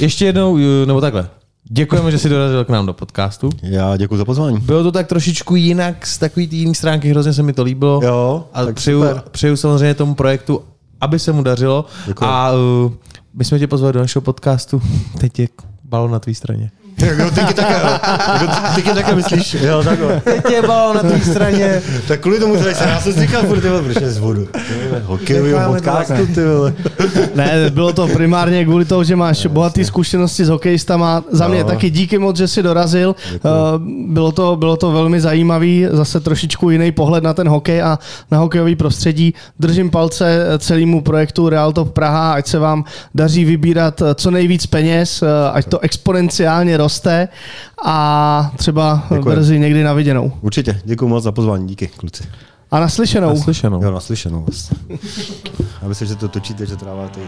Ještě jednou, nebo takhle. Děkujeme, že jsi dorazil k nám do podcastu. Já děkuji za pozvání. Bylo to tak trošičku jinak, z takový té jiné stránky, hrozně se mi to líbilo. Jo, a přeju, přeju samozřejmě tomu projektu, aby se mu dařilo. Děkuji. A uh, my jsme tě pozvali do našeho podcastu. Teď je balon na tvý straně. No, teď je takhle, teď je takhle myslíš. Jo, takhle. Teď je balon na tvý straně. Tak kvůli tomu tady se, já jsem říkal, furt ty vole, proč je z vodu. Hokejovýho podcastu, ty vole. Ne, bylo to primárně kvůli tomu, že máš bohaté zkušenosti s hokejistama. Za mě no. Taky díky moc, že jsi dorazil. Děkuji. Bylo to, bylo to velmi zajímavý, zase trošičku jiný pohled na ten hokej a na hokejový prostředí. Držím palce celému projektu Real Top Praha, ať se vám daří vybírat co nejvíc peněz, ať to exponenciálně roste. A třeba děkuji. Brzy někdy na viděnou. Určitě. Děkuji moc za pozvání. Díky, kluci. A naslyšenou. Naslyšenou. Jo, naslyšenou. Vlastně. Já myslím, že to točíte, že tráváte.